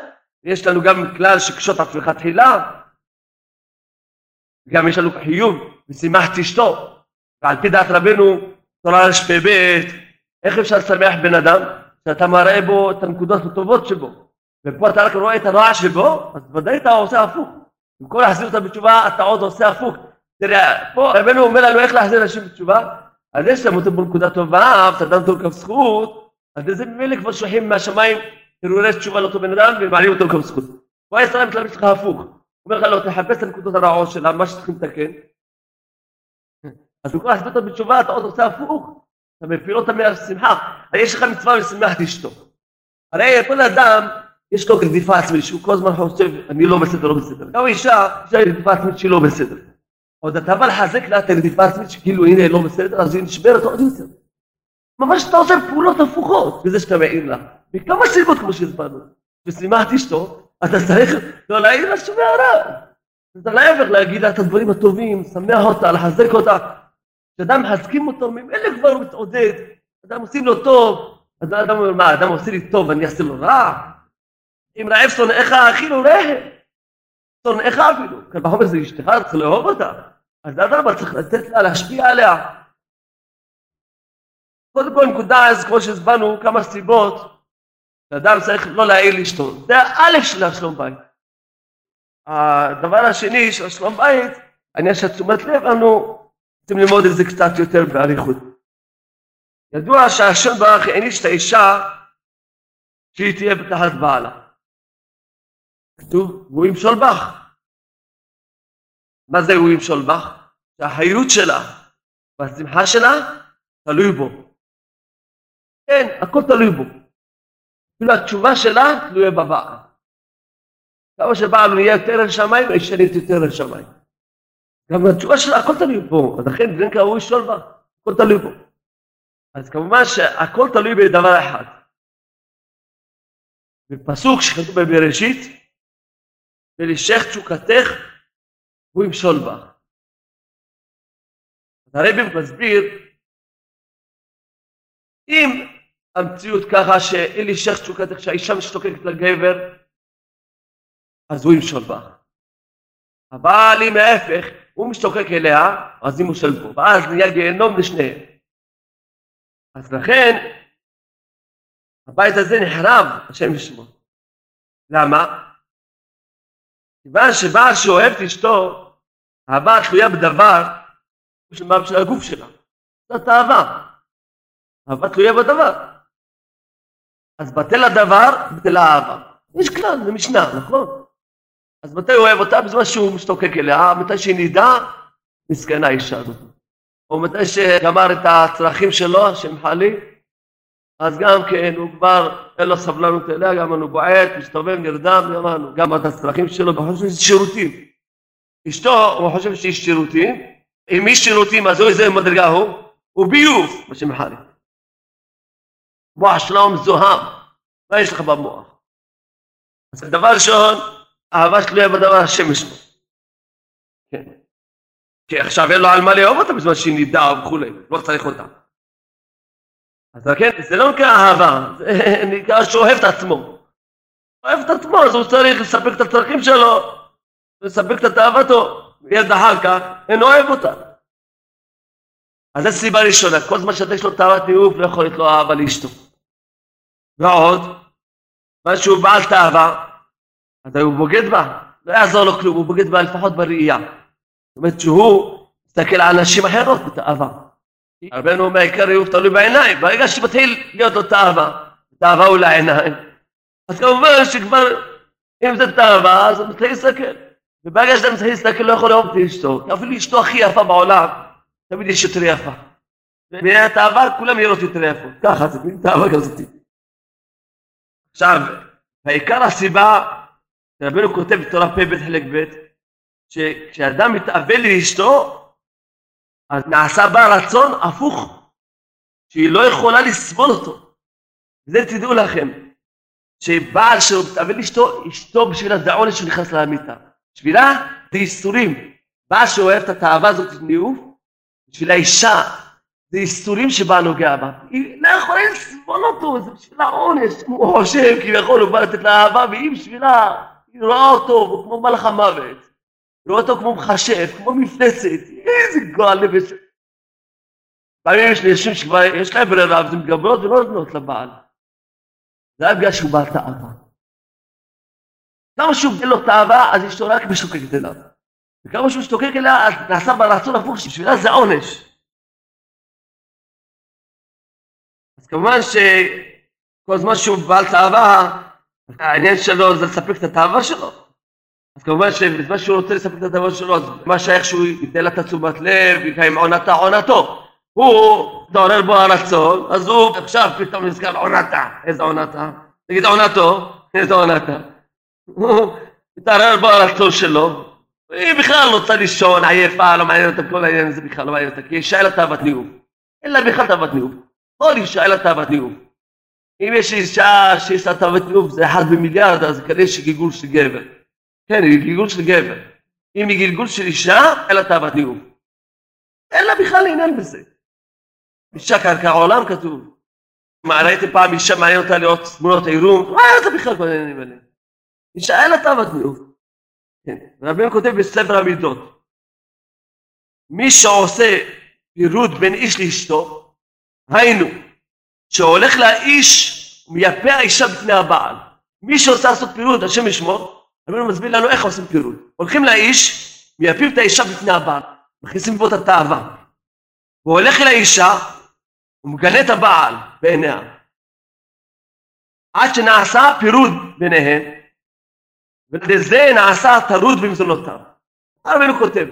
יש לנו גם כלל שקשוט עצמך תחילה, וגם יש לנו חיוב, ושימחת אשתו, ועל פי דעת רבנו, תורה לשפה בית, איך אפשר לשמח בן אדם, שאתה מראה בו את הנקודות הטובות שבו, ופה אתה רק רואה את הרע שבו, אז ודאי אתה עושה הפוך. במקום להחזיר אותה בתשובה, אתה עוד עושה הפוך. תראה, פה רבנו אומר לנו איך להחזיר אנשים בתשובה, אז יש שם אותו בנקודה טובה, ותדם אותו כף זכות, אז איזה מילה כבר שולחים מהשמיים, הרעולה תשובה לאותו בן אדם ומעלים אותו כמה זכות. הוא היה סלם תלמיד שלך הפוך. הוא אומר לך לא, תחפש את הנקודות הרעות שלה, מה שצריכים לתקן. אז בכל להסתות אותה בתשובה, אתה עוד עושה הפוך. אתה מפיל אותה מהשמחה. יש לך מצווה משמחת אשתו. הרי כל אדם, יש לו רדיפה עצמית, שהוא כל הזמן חושב, אני לא בסדר, לא בסדר. גם אישה, יש לה רדיפה עצמית שהיא לא בסדר. עוד אתה בא לחזק לה את הרדיפה עצמית שכאילו הנה היא לא בסדר, אז היא נשברת עוד יותר. ממש אתה עושה פעולות הפוכות בזה שאתה מעיר לה. מכמה סיבות כמו שהזמנו. ושמחת אשתו, אתה צריך לא להעיר לה שום הערה. אתה להפך להגיד לה את הדברים הטובים, שמח אותה, לחזק אותה. כשאדם מחזקים אותו, ממילא כבר הוא מתעודד. אדם עושים לו טוב. אז האדם אומר, מה, אדם עושה לי טוב, אני אעשה לו רע? אם רעב שונאיך, הכי לא רעב. שונאיך אפילו. כל בחומר זה אשתך, אתה צריך לאהוב אותה. אז האדם צריך לתת לה, להשפיע עליה. קודם כל נקודה, אז כמו שהזמנו, כמה סיבות שאדם צריך לא להעיר לאשתו. זה האלף של השלום בית. הדבר השני של השלום בית, העניין של תשומת לב, אנו רוצים ללמוד את זה קצת יותר באריכות. ידוע שהשם ברך העניש את האישה שהיא תהיה בתחת בעלה. כתוב, והוא ימשול בך. מה זה הוא ימשול בך? שהחיות שלה והשמחה שלה תלוי בו. כן, הכל תלוי בו. אפילו התשובה שלה תלויה בבעל. כמה שבעל נהיה יותר אל שמיים, האישה נהיית יותר אל שמיים. גם התשובה שלה, הכל תלוי בו. אז לכן, בן ככה הוא ישול בה, הכל תלוי בו. אז כמובן שהכל תלוי בדבר אחד. בפסוק שכתוב בבראשית, ולשך תשוקתך הוא ימשול בך. הרב מסביר, אם המציאות ככה שאין לי שך תשוקתך, שהאישה משתוקקת לגבר, אז הוא ימשול בך. אבל אם ההפך, הוא משתוקק אליה, אז היא מושל בו, ואז נהיה גיהנום לשניהם. אז לכן, הבית הזה נחרב, השם ישמור. למה? כיוון שבעל שאוהב את אשתו, אהבה תלויה בדבר של הגוף שלה. זאת אהבה. אהבה תלויה בדבר. אז בטל הדבר, בטל האהבה. יש כלל, זה משנה, נכון? אז מתי הוא אוהב אותה? בזמן שהוא משתוקק אליה, מתי שהיא נידה, מסכנה האישה הזאת. או מתי שגמר את הצרכים שלו, שמחלי, אז גם כן הוא כבר אין לו סבלנות אליה, גם הוא בועט, משתובב, נרדם, גם את הצרכים שלו, הוא חושב שזה שירותים. אשתו, הוא חושב שיש שירותים, אם יש שירותים אז הוא איזה מדרגה הוא ביוף, מה שמחלי. מוח שלום זוהם, מה יש לך במוח? אז הדבר ראשון, אהבה שלו יהיה בדבר השם ישמור. כן. כי עכשיו אין לו על מה לאהוב אותה בזמן שהיא נידה וכולי, לא צריך אותה. אז כן, זה לא נקרא אהבה, זה נקרא שאוהב את עצמו. אוהב את עצמו, אז הוא צריך לספק את הצרכים שלו, לספק את התאוותו, ויד אחר כך, אין אוהב אותה. אז זו סיבה ראשונה, כל זמן שאתה יש לו תאוות ניאוף, לא יכול להיות לו אהבה לאשתו. ועוד, מה שהוא בעל תאווה, אז הוא בוגד בה, לא יעזור לו כלום, הוא בוגד בה לפחות בראייה. זאת אומרת שהוא מסתכל על אנשים אחרות בתאווה. הרבנו מהעיקר הוא תלוי בעיניים, ברגע שמתחיל להיות לו תאווה, תאווה הוא לעיניים. אז כמובן שכבר, אם זה תאווה, אז הוא מתחיל להסתכל. וברגע שאתה מתחיל להסתכל לא יכול לאהוב את אשתו, אפילו אשתו הכי יפה בעולם, תמיד יש יותר יפה. ומהתאווה כולם יראו יותר יפות, ככה זה, מין תאווה כזאת. עכשיו, העיקר הסיבה, רבנו כותב בתורה פ"ב חלק ב' שכשאדם מתאבל לאשתו אז נעשה בה רצון הפוך שהיא לא יכולה לסבול אותו. וזה תדעו לכם שבעל שמתאבל לאשתו, אשתו בשבילה זה עונש שהוא נכנס למיטה. בשבילה זה איסורים. בעל שאוהב את התאווה הזאת ניאוף, בשביל האישה זה איסורים שבעל נוגע בה. היא לא יכולה לסבול אותו, זה בשבילה עונש. הוא חושב כי יכול הוא בא לתת לה אהבה והיא בשבילה. היא רואה אותו כמו מלאך המוות, רואה אותו כמו מחשב, כמו מפלצת, איזה גועל נפש. פעמים יש נשים שכבר יש להם ברירה, אבל זה מתגברות ולא נותנות לבעל. זה היה בגלל שהוא בעל תאווה. כמה שהוא בגלל לו תאווה, אז אשתו רק משתוקקת אליו. וכמה שהוא משתוקק אליה, אז נעשה ברצון הפוך, שבשבילה זה עונש. אז כמובן שכל זמן שהוא בעל תאווה, העניין שלו זה לספק את התאווה שלו. אז כמובן שבזמן שהוא רוצה לספק את התאווה שלו, אז מה שייך שהוא ייתן לה את תשומת לב, יקיים עונתה עונתו. הוא תעורר בו הרצון, אז הוא עכשיו פתאום נזכר עונתה. איזה עונתה? נגיד עונתו, איזה עונתה? הוא תעורר בו הרצון שלו, היא בכלל רוצה לישון, עייפה, לא מעניין אותה, כל העניין הזה בכלל לא מעניין אותה, כי ישאל התאוות ניאוף. אין לה בכלל תאוות ניאוף. כל ישאל התאוות ניאוף. אם יש אישה שיש לה תאוות ניאוף זה אחד במיליארד, אז כנראה שגלגול של גבר. כן, היא גלגול של גבר. אם היא גלגול של אישה, אין לה תאוות ניאוף. אין לה בכלל עניין בזה. אישה קרקע עולם כתוב. ראיתם פעם אישה מעניין אותה להיות תמונות עירום? מה הייתה בכלל כל העניינים האלה? אישה אין לה תאוות ניאוף. כן, רבנו כותב בספר המידות. מי שעושה פירוד בין איש לאשתו, היינו. שהולך לאיש ומייפה האישה בפני הבעל. מי שרוצה לעשות פירוד, השם ישמור, רבנו מסביר לנו איך עושים פירוד. הולכים לאיש, מייפים את האישה בפני הבעל, מכניסים בו את התאווה. והוא הולך אל האישה, ומגנה את הבעל בעיניה. עד שנעשה פירוד ביניהם, ולזה נעשה טרוד במזונותיו. רבנו כותב,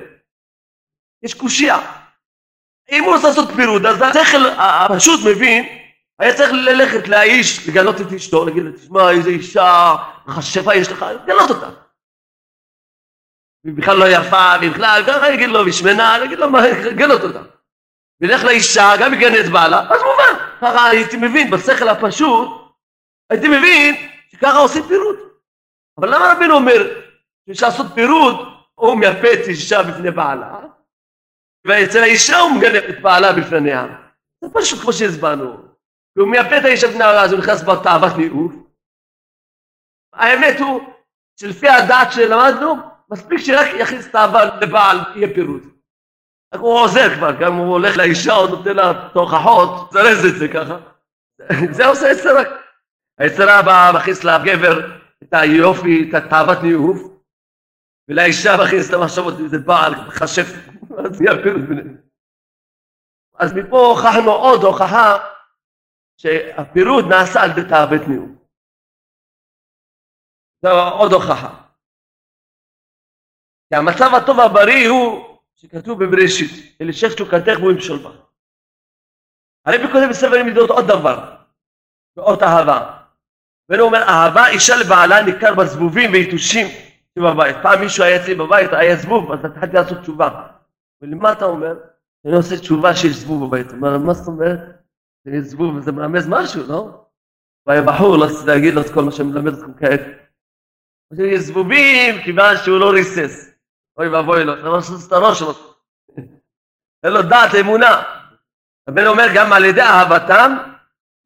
יש קושיה. אם הוא רוצה לעשות פירוד, אז השכל הפשוט מבין, היה צריך ללכת לאיש, לגנות את אשתו, להגיד לה, תשמע, איזו אישה, חשפה יש לך, לגנות אותה. היא בכלל לא יפה, היא בכלל, ככה, להגיד לו, משמנה, להגיד לו, לגנות אותה. ולך לאישה, גם יגנה את בעלה, אז מובן. ככה הייתי מבין, בשכל הפשוט, הייתי מבין שככה עושים פירוד. אבל למה רבינו אומר, כשעשות פירוד, הוא מייפה את אישה בפני בעלה, ואצל האישה הוא מגנה את בעלה בפניה. זה פשוט כמו שהסברנו. והוא מייפה את האישה בפני העלה, אז הוא נכנס בתאוות מיעוף. האמת הוא, שלפי הדעת שלמדנו, מספיק שרק יכניס תאווה לבעל, יהיה פירוד. רק הוא עוזר כבר, גם הוא הולך לאישה, הוא נותן לה תוכחות, זרז את זה ככה. זה עושה יצרה. היצרה באה מכניס לגבר את היופי, את התאוות מיעוף, ולאישה מכניס את המחשבות, זה בעל, חשף, אז יהיה פירוד ביניהם. אז מפה הוכחנו עוד הוכחה, שהפירוד נעשה על ידי תאוות מיעוף. זו עוד הוכחה. כי המצב הטוב הבריא הוא שכתוב בבראשית, ולשך תשוקתך בו ימשול בך. הרבי כותב בספר מידות עוד דבר, ועוד אהבה. והוא אומר, אהבה אישה לבעלה ניכר בזבובים ויתושים בבית. פעם מישהו היה אצלי בבית, היה זבוב, אז התחלתי לעשות תשובה. ולמה אתה אומר? אני עושה תשובה שיש זבוב בבית. הוא אומר, מה זאת אומרת? זה זבוב, זה מלמד משהו, לא? והיה בחור, לא צריך להגיד לו את כל מה שמלמד אתכם כעת. יש זבובים, כיוון שהוא לא ריסס. אוי ואבוי לו, לא עושה את הראש שלו. אין לו דעת, אמונה. הבן אומר, גם על ידי אהבתם,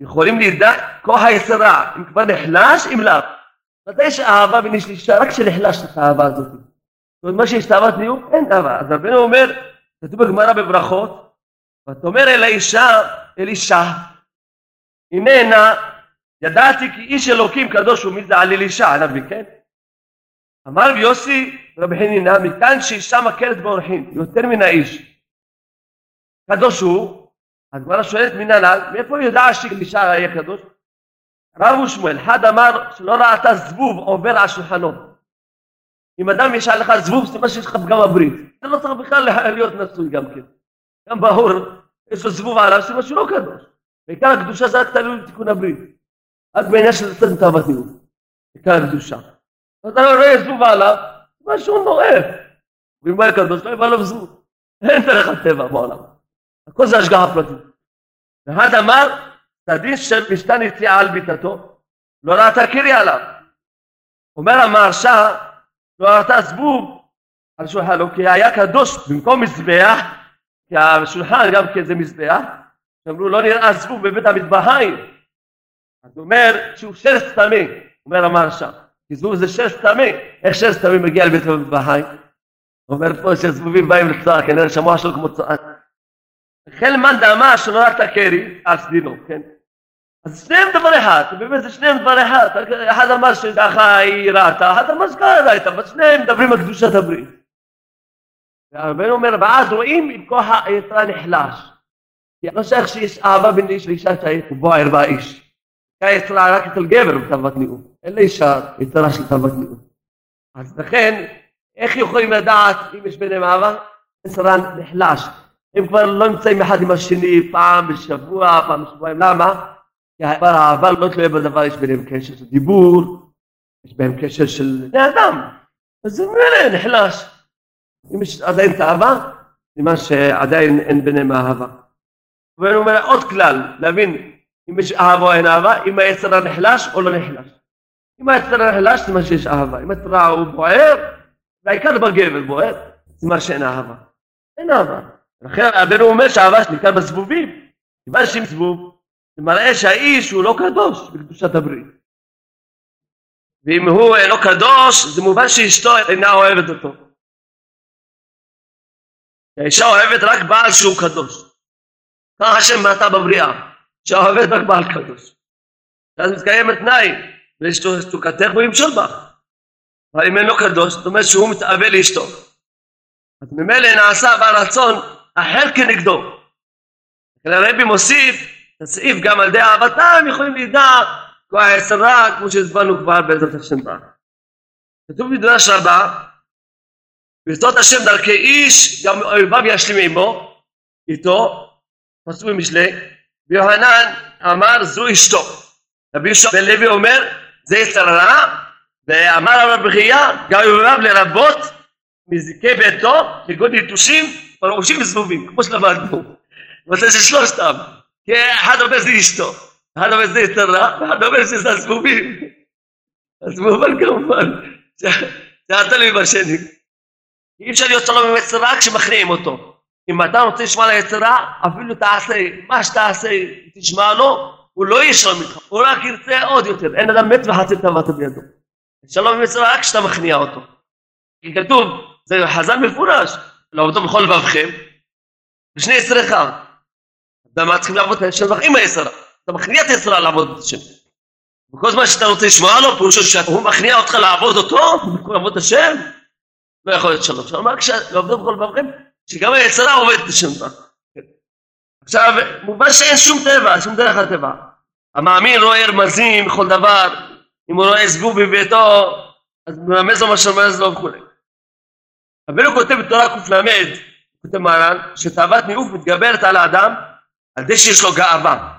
יכולים לדעת כוח היצרה, אם כבר נחלש, אם לאו. ואתה יש אהבה בניש לאישה, רק שנחלשת את האהבה הזאת. זאת אומרת, מה שיש תאוות מיעוף, אין אהבה. אז הבן אומר, כתוב בגמרא בברכות, ואתה אומר אל האישה, אל אישה, הננה, ידעתי כי איש אלוקים קדוש ומי זה על אל אישה, עליו מכן. אמר ויוסי, רבי חנינה, מכאן שאישה מכרת באורחים, יותר מן האיש. קדוש הוא, הגמרא שואלת מן הלל, מאיפה היא יודעה שאישה היה קדוש? רב ושמואל, אחד אמר שלא ראתה זבוב עובר על שולחנו. אם אדם יש עליך זבוב, סימן שיש לך פגם הברית. אתה לא צריך בכלל להיות נשוי גם כן. גם בהור, יש לו זבוב עליו, סימן שהוא לא קדוש. בעיקר הקדושה זה רק תלוי לתיקון הברית. רק בעניין של לצאת מתאוות מיעוף. בעיקר הקדושה. אתה לא רואה זבוב עליו, משהו נורף. ואם הוא היה קדוש, לא יבא לו בזבוב. אין דרך הטבע בעולם. הכל זה השגחה פרטית. ואחד אמר, תדין של אשתן יציאה על ביתתו, לא ראתה קירי עליו. אומר המהרש"א, לא ראתה זבוב על שולחנו, כי היה קדוש במקום מזבח, כי השולחן גם כן זה מזבח, שאמרו, לא נראה זבוב בבית המטבחיים. אז הוא אומר, שהוא שרץ טמא, אומר המהרש"א. כי זבוב זה שרץ טמא. איך שרץ טמא מגיע לבית המטבחיים? הוא אומר פה שהזבובים באים לצואה, כנראה שהמוח שלו כמו צואה. החל מאן דאמר שלא ראתה קירי על סדינו, כן? אז שניהם דבר אחד, באמת זה שניהם דבר אחד. אחד אמר שדחה היא ראתה, אחד אמר שקרה ראתה, אבל שניהם מדברים על קדושת הברית. והרבנו אומר, ואז רואים אם כוח היצרה נחלש. כי אני לא חושב שיש אהבה בין איש לאישה שהיית בוער באיש. היצרה רק אצל גבר בתאוות מיעוף, אין לאישה יצרה של תאוות מיעוף. אז לכן, איך יכולים לדעת אם יש ביניהם אהבה? יצרה נחלש. הם כבר לא נמצאים אחד עם השני פעם בשבוע, פעם בשבועיים. למה? כי האהבה לא תלויה בדבר, יש ביניהם קשר של דיבור, יש ביניהם קשר של בני אדם. אז זה ממילא נחלש. אם יש עדיין תאווה, סימן שעדיין אין ביניהם אהבה. ואני אומר עוד כלל, להבין, אם יש אהבה או אין אהבה, אם היצר נחלש או לא נחלש. אם היצר נחלש, סימן שיש אהבה. אם היצר הוא בוער, והעיקר בגבר בוער, סימן שאין אהבה. אין אהבה. לכן רבנו אומר שהאהבה שניכר בזבובים. כיוון שאם זבוב, זה מראה שהאיש הוא לא קדוש בקדושת הברית. ואם הוא אינו קדוש, זה מובן שאשתו אינה אוהבת אותו. האישה אוהבת רק בעל שהוא קדוש. כך השם מראה בבריאה. שאוהבת רק בעל קדוש. אז מתקיים התנאי, ולשתוקתך הוא ימשול בך. אבל אם אינו קדוש, זאת אומרת שהוא מתאווה לאשתו. אז ממילא נעשה ברצון אחר כנגדו. הרבי מוסיף, תסעיף גם על די אהבתם, יכולים לדע כוח היצרה, כמו שהסברנו כבר בעזרת השם בא. כתוב מדרש רבה, ברצות השם דרכי איש, גם אויביו ישלים עמו, איתו, פסוק במשלי. ויוחנן אמר זו אשתו. רבי יהושע בן לוי אומר זה יצר הרע, ואמר הרב בחייה גם יובב לרבות מזיקי ביתו, כגון יתושים, פרעושים וזבובים, כמו שלמדנו. רוצה ששלושתם, כי אחד אומר זה אשתו, אחד אומר זה יצרה, ואחד אומר שזה הסבובים. הסבובים כמובן, זה התלוי בשני. אי אפשר להיות שלום עם יצרה כשמכניעים אותו. אם אתה רוצה לשמוע ליצרה, אפילו תעשה, מה שתעשה, תשמע לו, הוא לא יהיה שלום איתך, הוא רק ירצה עוד יותר. אין אדם מת וחצי תאוות בידו. שלום עם יצרה רק כשאתה מכניע אותו. כי כתוב, זה חז"ל מפורש, לעבודו בכל לבבכם, בשני יצריכם. למה צריכים לעבוד את השם עם היצרה? אתה מכניע את היצרה לעבוד את השם. וכל זמן שאתה רוצה לשמוע לו, פירושו שהוא מכניע אותך לעבוד אותו, לעבוד את השם, לא יכול להיות שלום. שלום רק כשעבודו בכל לבבכם, שגם היצרה עובדת את השם. עכשיו, מובן שאין שום טבע, שום דרך הטבע. המאמין רואה רמזים בכל דבר, אם הוא רואה זבוב בביתו, אז מרמז לו מה שמרמז לו וכו'. אבל הוא כותב בתורה קל"ד, כותב מרן, שתאוות ניאוף מתגברת על האדם על ידי שיש לו גאווה.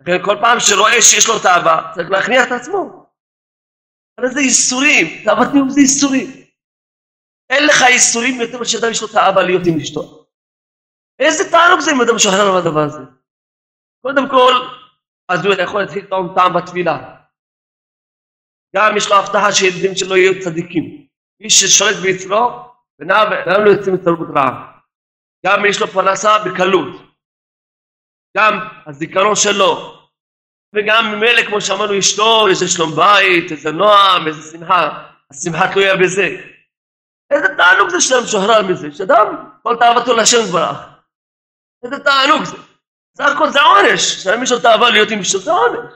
לכן כל פעם שרואה שיש לו תאווה, צריך להכניע את עצמו. אבל זה איסורים, תאוות ניאוף זה איסורים. אין לך איסורים יותר משאדם יש לו תאווה להיות עם אשתו. איזה תענוג זה אם אדם שוחרר על הדבר הזה? קודם כל, אז הוא יכול להתחיל טעום טעם בתפילה. גם יש לו הבטחה שילדים שלו יהיו צדיקים. איש ששולט ביצרו, ונעם לא יוצאים מצרות רעה. גם יש לו פרנסה בקלות. גם הזיכרון שלו. וגם ממילא, כמו שאמרנו, אשתו, איזה שלום בית, איזה נועם, איזה שמחה. השמחה תלויה בזה. איזה תענוג זה שאדם שוחרר מזה? שאדם, כל תאוותו לשם דברך. איזה תענוג זה. סך הכל זה עונש, שאם יש לו תאווה להיות עם אשתו, זה עונש.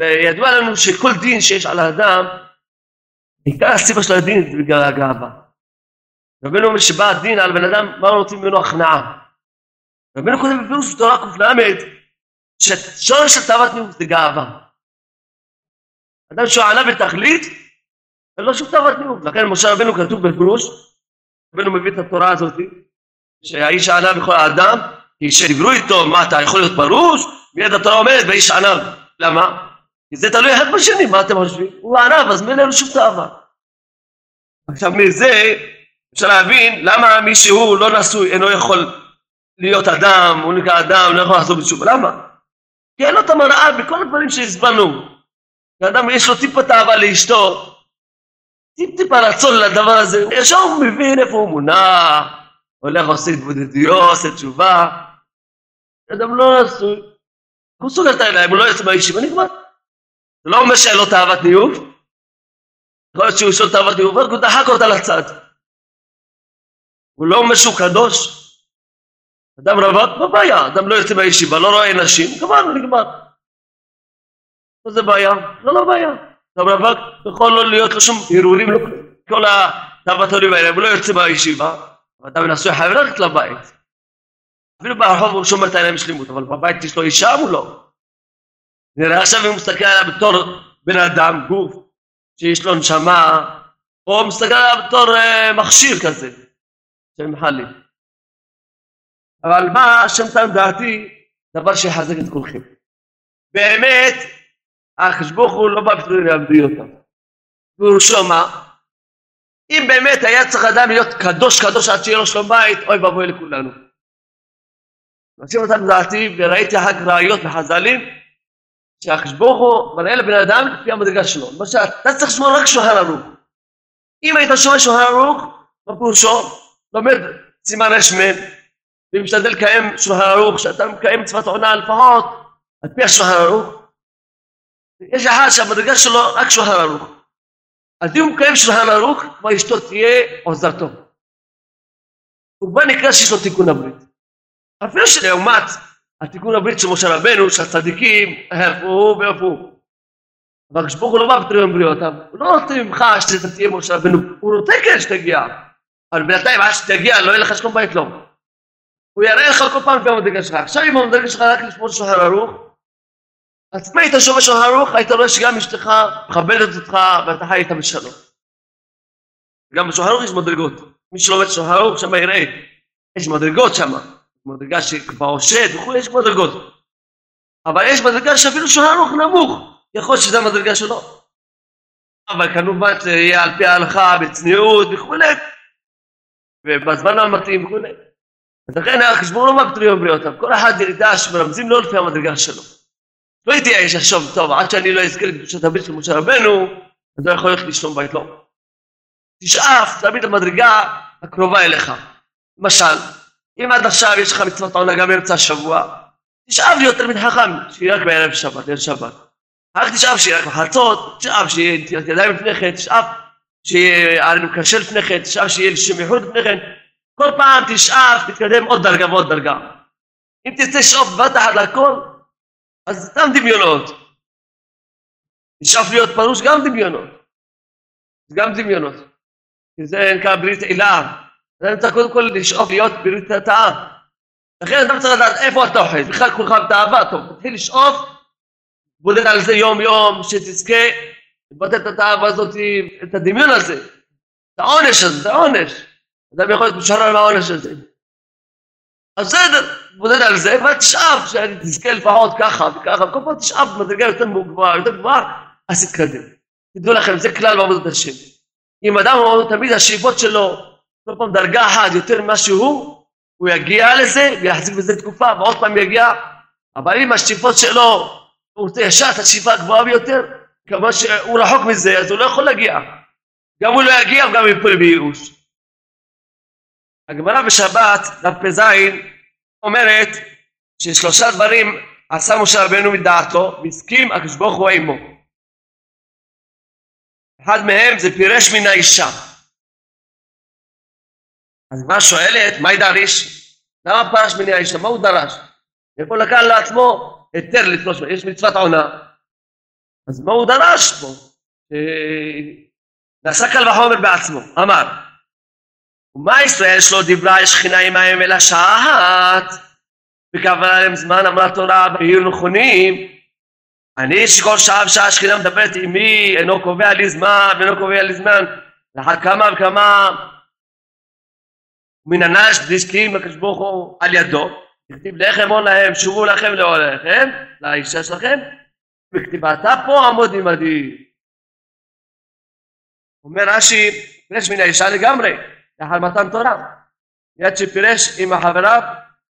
וידוע לנו שכל דין שיש על האדם, עיקר הסיבה של הדין זה בגלל הגאווה. רבינו אומר שבא הדין על בן אדם, מה רוצים ממנו הכנעה. רבינו כותב בפירוש בתורה קל"ד, ששורש של תאוות ניאוף זה גאווה. אדם שהוא ענה בתכלית, זה לא שום תאוות ניאוף. לכן משה רבינו כתוב בפירוש, רבינו מביא את התורה הזאת, שהאיש הענה בכל האדם, כי כשדיברו איתו, מה אתה יכול להיות פרוש? מיד התורה אומרת, והאיש ענה. למה? כי זה תלוי אחד בשני, מה אתם חושבים? הוא ענה, אז מילא לו שום תאווה. עכשיו מזה, אפשר להבין למה מישהו לא נשוי, אינו יכול להיות אדם, הוא נקרא אדם, לא יכול לעשות בתשובה. למה? כי אין לו את המראה בכל הדברים שהסברנו. לאדם יש לו טיפה תאווה לאשתו, טיפה רצון לדבר הזה. ישר הוא מבין איפה הוא מונח, הולך, עושה התבודדויות, עושה תשובה. אדם לא נשוי. הוא סוגר את העיניים, הוא לא יוצא מהישיבה, נגמר. זה לא אומר שאין לו תאוות ניאוף. יכול להיות שהוא שואל תאוות ניאוף, הוא דחק אותה לצד. הוא לא אומר שהוא קדוש. אדם רבב, מה בעיה? אדם לא יוצא מהישיבה, לא רואה נשים, גמר, נגמר. לא זה בעיה, לא בעיה. אדם רבב, יכול לא להיות לו שום הרהורים, כל התאוות האלה, הוא לא יוצא מהישיבה. ואדם נשוי חייב ללכת לבית. אפילו ברחוב הוא שומר את העיניים שלמות, אבל בבית יש לו אישה מולו. נראה עכשיו אם הוא מסתכל עליה בתור בן אדם, גוף, שיש לו נשמה, או הוא מסתכל עליה בתור מכשיר כזה, שמחלי. אבל מה השם טעם דעתי, דבר שיחזק את כולכם. באמת, החשבוך הוא לא בא בפתורים להמדיא אותם. ורושו מה? אם באמת היה צריך אדם להיות קדוש קדוש עד שיהיה לו שלום בית, אוי ואבוי לכולנו. נשים אותם דעתי וראיתי אחר כך ראיות וחז"לים שהקדוש ברוך הוא מראה לבן אדם לפי המדרגה שלו. מה שאתה צריך לשמור רק שולחן ערוך. אם היית שומר שולחן ערוך, בפירושו, לומד סימן רש"ם, ומשתדל לקיים שולחן ערוך, שאתה מקיים מצוות עונה לפחות, על פי השולחן ערוך. יש אחד שהמדרגה שלו רק שולחן ערוך. אז אם הוא מקיים שולחן ערוך, כבר אשתו תהיה עוזרתו. הוא כבר נקרא שיש לו תיקון הברית. אפילו שלעומת התיקון הברית של משה רבנו, שהצדיקים הרפו והרפו. אבל כשברוך הוא לא בא בתורים בריאותיו, הוא לא רוצה ממך שאתה תהיה משה רבנו, הוא רוצה כן שתגיע. אבל בינתיים, עד שתגיע, לא יהיה לך שלום בית, לא. הוא יראה לך כל פעם לפי המדרגה שלך. עכשיו אם המדרגה שלך רק לשמור שולחן ערוך, אז אם היית שומר שולחן ערוך, היית רואה שגם אשתך מכבדת אותך ואתה חי איתה בשלום. גם בשולחן ערוך יש מדרגות. מי שלא עומד שולחן ערוך, שם יראה. יש מדרגות שם. מדרגה שכבר עושד וכו', יש מדרגות. אבל יש מדרגה שאפילו שולחן ערוך נמוך. יכול להיות שזו מדרגה שלו. אבל כמובן זה יהיה על פי ההלכה, בצניעות וכו'. ובזמן המתאים וכו'. לכן החשבון לא מפטרים בלי אותם, כל אחד ידע שמרמזים לא לפי המדרגה שלו. לא ידיע יש עכשיו טוב, עד שאני לא אזכיר לקדושת הברית של משה רבנו, אז לא יכול ללכת לשלום בית, לא. תשאף, תמיד למדרגה הקרובה אליך. למשל, אם עד עכשיו יש לך מצוות עונה גם באמצע השבוע, תשאף להיות תלמיד חכם, שיהיה רק בערב שבת, ליל שבת. רק תשאף שיהיה רק בחצות, תשאף שיהיה נטילת ידיים לפני כן, תשאף שיהיה עלינו קשה לפני כן, תשאף שיהיה לשם ייחוד לפני כן. כל פעם תשאף, תתקדם עוד דרגה ועוד דרגה. אם תצא שאוף בבת אחת לכל, אז סתם דמיונות. תשאף להיות פרוש גם דמיונות. גם דמיונות. כי זה נקרא ברית אילה. אז אני צריך קודם כל לשאוף להיות ברית התאה. לכן אתה צריך לדעת איפה אתה אוחז, בכלל כולך בתאווה, טוב, תתחיל לשאוף, בודד על זה יום-יום, שתזכה, לבטא את התאווה הזאת, את הדמיון הזה, את העונש הזה, את העונש. אדם יכול להיות משורר על העונש הזה. אז בסדר, בודד על זה, ותשאף, שתזכה לפחות ככה וככה, וכל פעם תשאף, מדרגה יותר גבוהה, יותר גבוהה, אז תתקדם. תדעו לכם, זה כלל בעבודת השם. אם אדם אומר, תמיד השאיפות שלו, כל פעם דרגה אחת יותר ממה שהוא, הוא יגיע לזה ויחזיק בזה תקופה, ועוד פעם יגיע. אבל אם השאיפות שלו, הוא ישע את השאיפה הגבוהה ביותר, כמה שהוא רחוק מזה, אז הוא לא יכול להגיע. גם הוא לא יגיע וגם הוא יפול בייאוש. הגמרא בשבת, דף פ"ז, אומרת ששלושה דברים עשה משה רבנו מדעתו, והסכים הקדוש ברוך הוא עמו. אחד מהם זה פירש מן האישה. אז מה שואלת, מה ידרש? למה פרש מן האישה? מה הוא דרש? איפה לקח לעצמו היתר לפרוש, יש מצוות עונה. אז מה הוא דרש פה? נעשה קל וחומר בעצמו, אמר. ומה ישראל שלא דיברה שכינה עמהם אלא שעה אחת? וכוונה להם זמן אמרה תורה והיו נכונים. אני שכל שעה ושעה שכינה מדברת עמי, אינו קובע לי זמן ואינו קובע לי זמן. לאחר כמה וכמה מן הנש דשקים הקדוש ברוך הוא על ידו, תכתיב לכם או להם, שובו לכם לאוהליכם, לאישה שלכם, וכתיבתה פה עמוד עמדי. אומר רש"י, פירש מן האישה לגמרי, לאחר מתן תורה. מיד שפירש עם החבריו,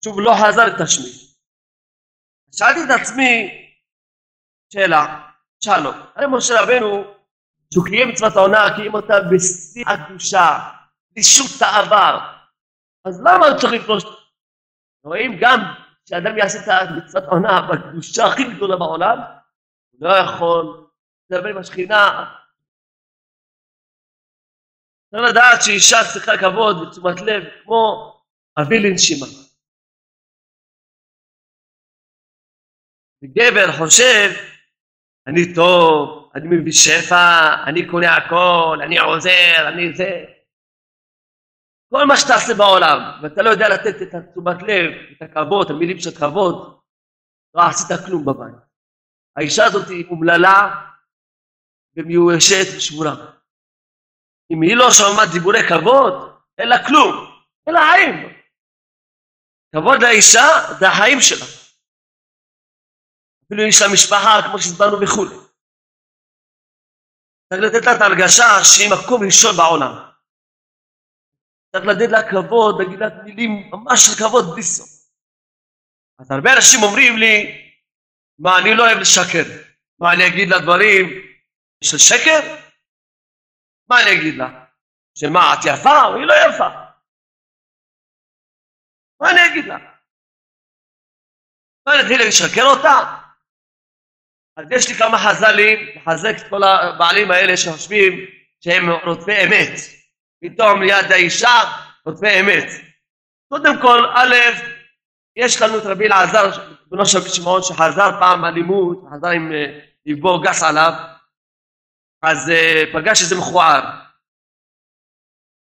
שוב לא חזר את השמי. שאלתי את עצמי, שאלה, הרי משה רבנו, שהוא קיים מצוות העונה, קיים אותה בשיא הקדושה, בשום העבר. אז למה הוא צריך לפרוש? רואים גם כשאדם יעשה את מצוות העונה בקדושה הכי גדולה בעולם, הוא לא יכול לדבר עם השכינה. צריך לדעת שאישה צריכה כבוד ותשומת לב כמו אוויר לנשימה. וגבר חושב, אני טוב, אני מביא שפע, אני קונה הכל, אני עוזר, אני זה. כל מה שתעשה בעולם, ואתה לא יודע לתת את תשומת לב, את הכבוד, את המילים של כבוד, לא עשית כלום בבית. האישה הזאת היא אומללה ומיואשת ושבורה. אם היא לא שומעת דיבורי כבוד, אין לה כלום, אין לה חיים. כבוד לאישה זה החיים שלה. אפילו יש לה משפחה כמו שהסברנו וכולי. צריך לתת לה את ההרגשה שהיא מקום ראשון בעולם. צריך לדעת לה כבוד, להגיד לה מילים ממש של כבוד בלי סוף. אז הרבה אנשים אומרים לי, מה, אני לא אוהב לשקר. מה, אני אגיד לה דברים של שקר? מה אני אגיד לה? של מה, את יפה או היא לא יפה? מה אני אגיד לה? מה, אני אתחיל לשקר אותה? אז יש לי כמה חז"לים לחזק את כל הבעלים האלה שחושבים שהם רודפי אמת. פתאום ליד האישה רודפי אמת. קודם כל, א', יש לנו את רבי אלעזר, בנו של רבי שמעון, שחזר פעם אלימות, חזר עם ליבו גס עליו, אז פגש איזה מכוער.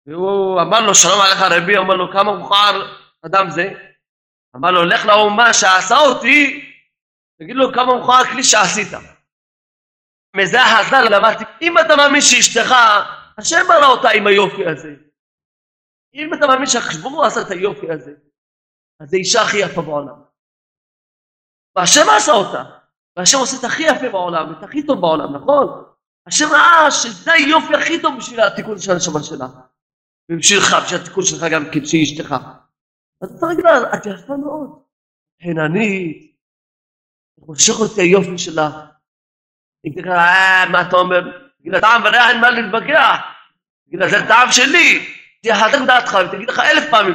והוא אמר לו, שלום עליך רבי, אמר לו, כמה מכוער אדם זה? אמר לו, לך לאומה שעשה אותי, תגיד לו כמה מכוער כלי שעשית. מזה החזר למדתי, אם אתה מאמין שאשתך, השם ברא אותה עם היופי הזה. אם אתה מאמין שהחשבון הוא עשה את היופי הזה, אז זה אישה הכי יפה בעולם. והשם עשה אותה, והשם עושה את הכי יפה בעולם, את הכי טוב בעולם, נכון? השם ראה שזה היופי הכי טוב בשביל התיקון של הנשמה שלה. ובשבילך, בשביל התיקון שלך גם כן, שהיא אשתך. אז אתה רגע, את יפה מאוד. עננית, מושך אותי היופי שלה. היא תגיד, מה אתה אומר? תגיד, טעם ורע אין מה להתבגע. תגיד, זה טעם שלי. תחזק בדעתך, ותגיד לך 1000 פעמים,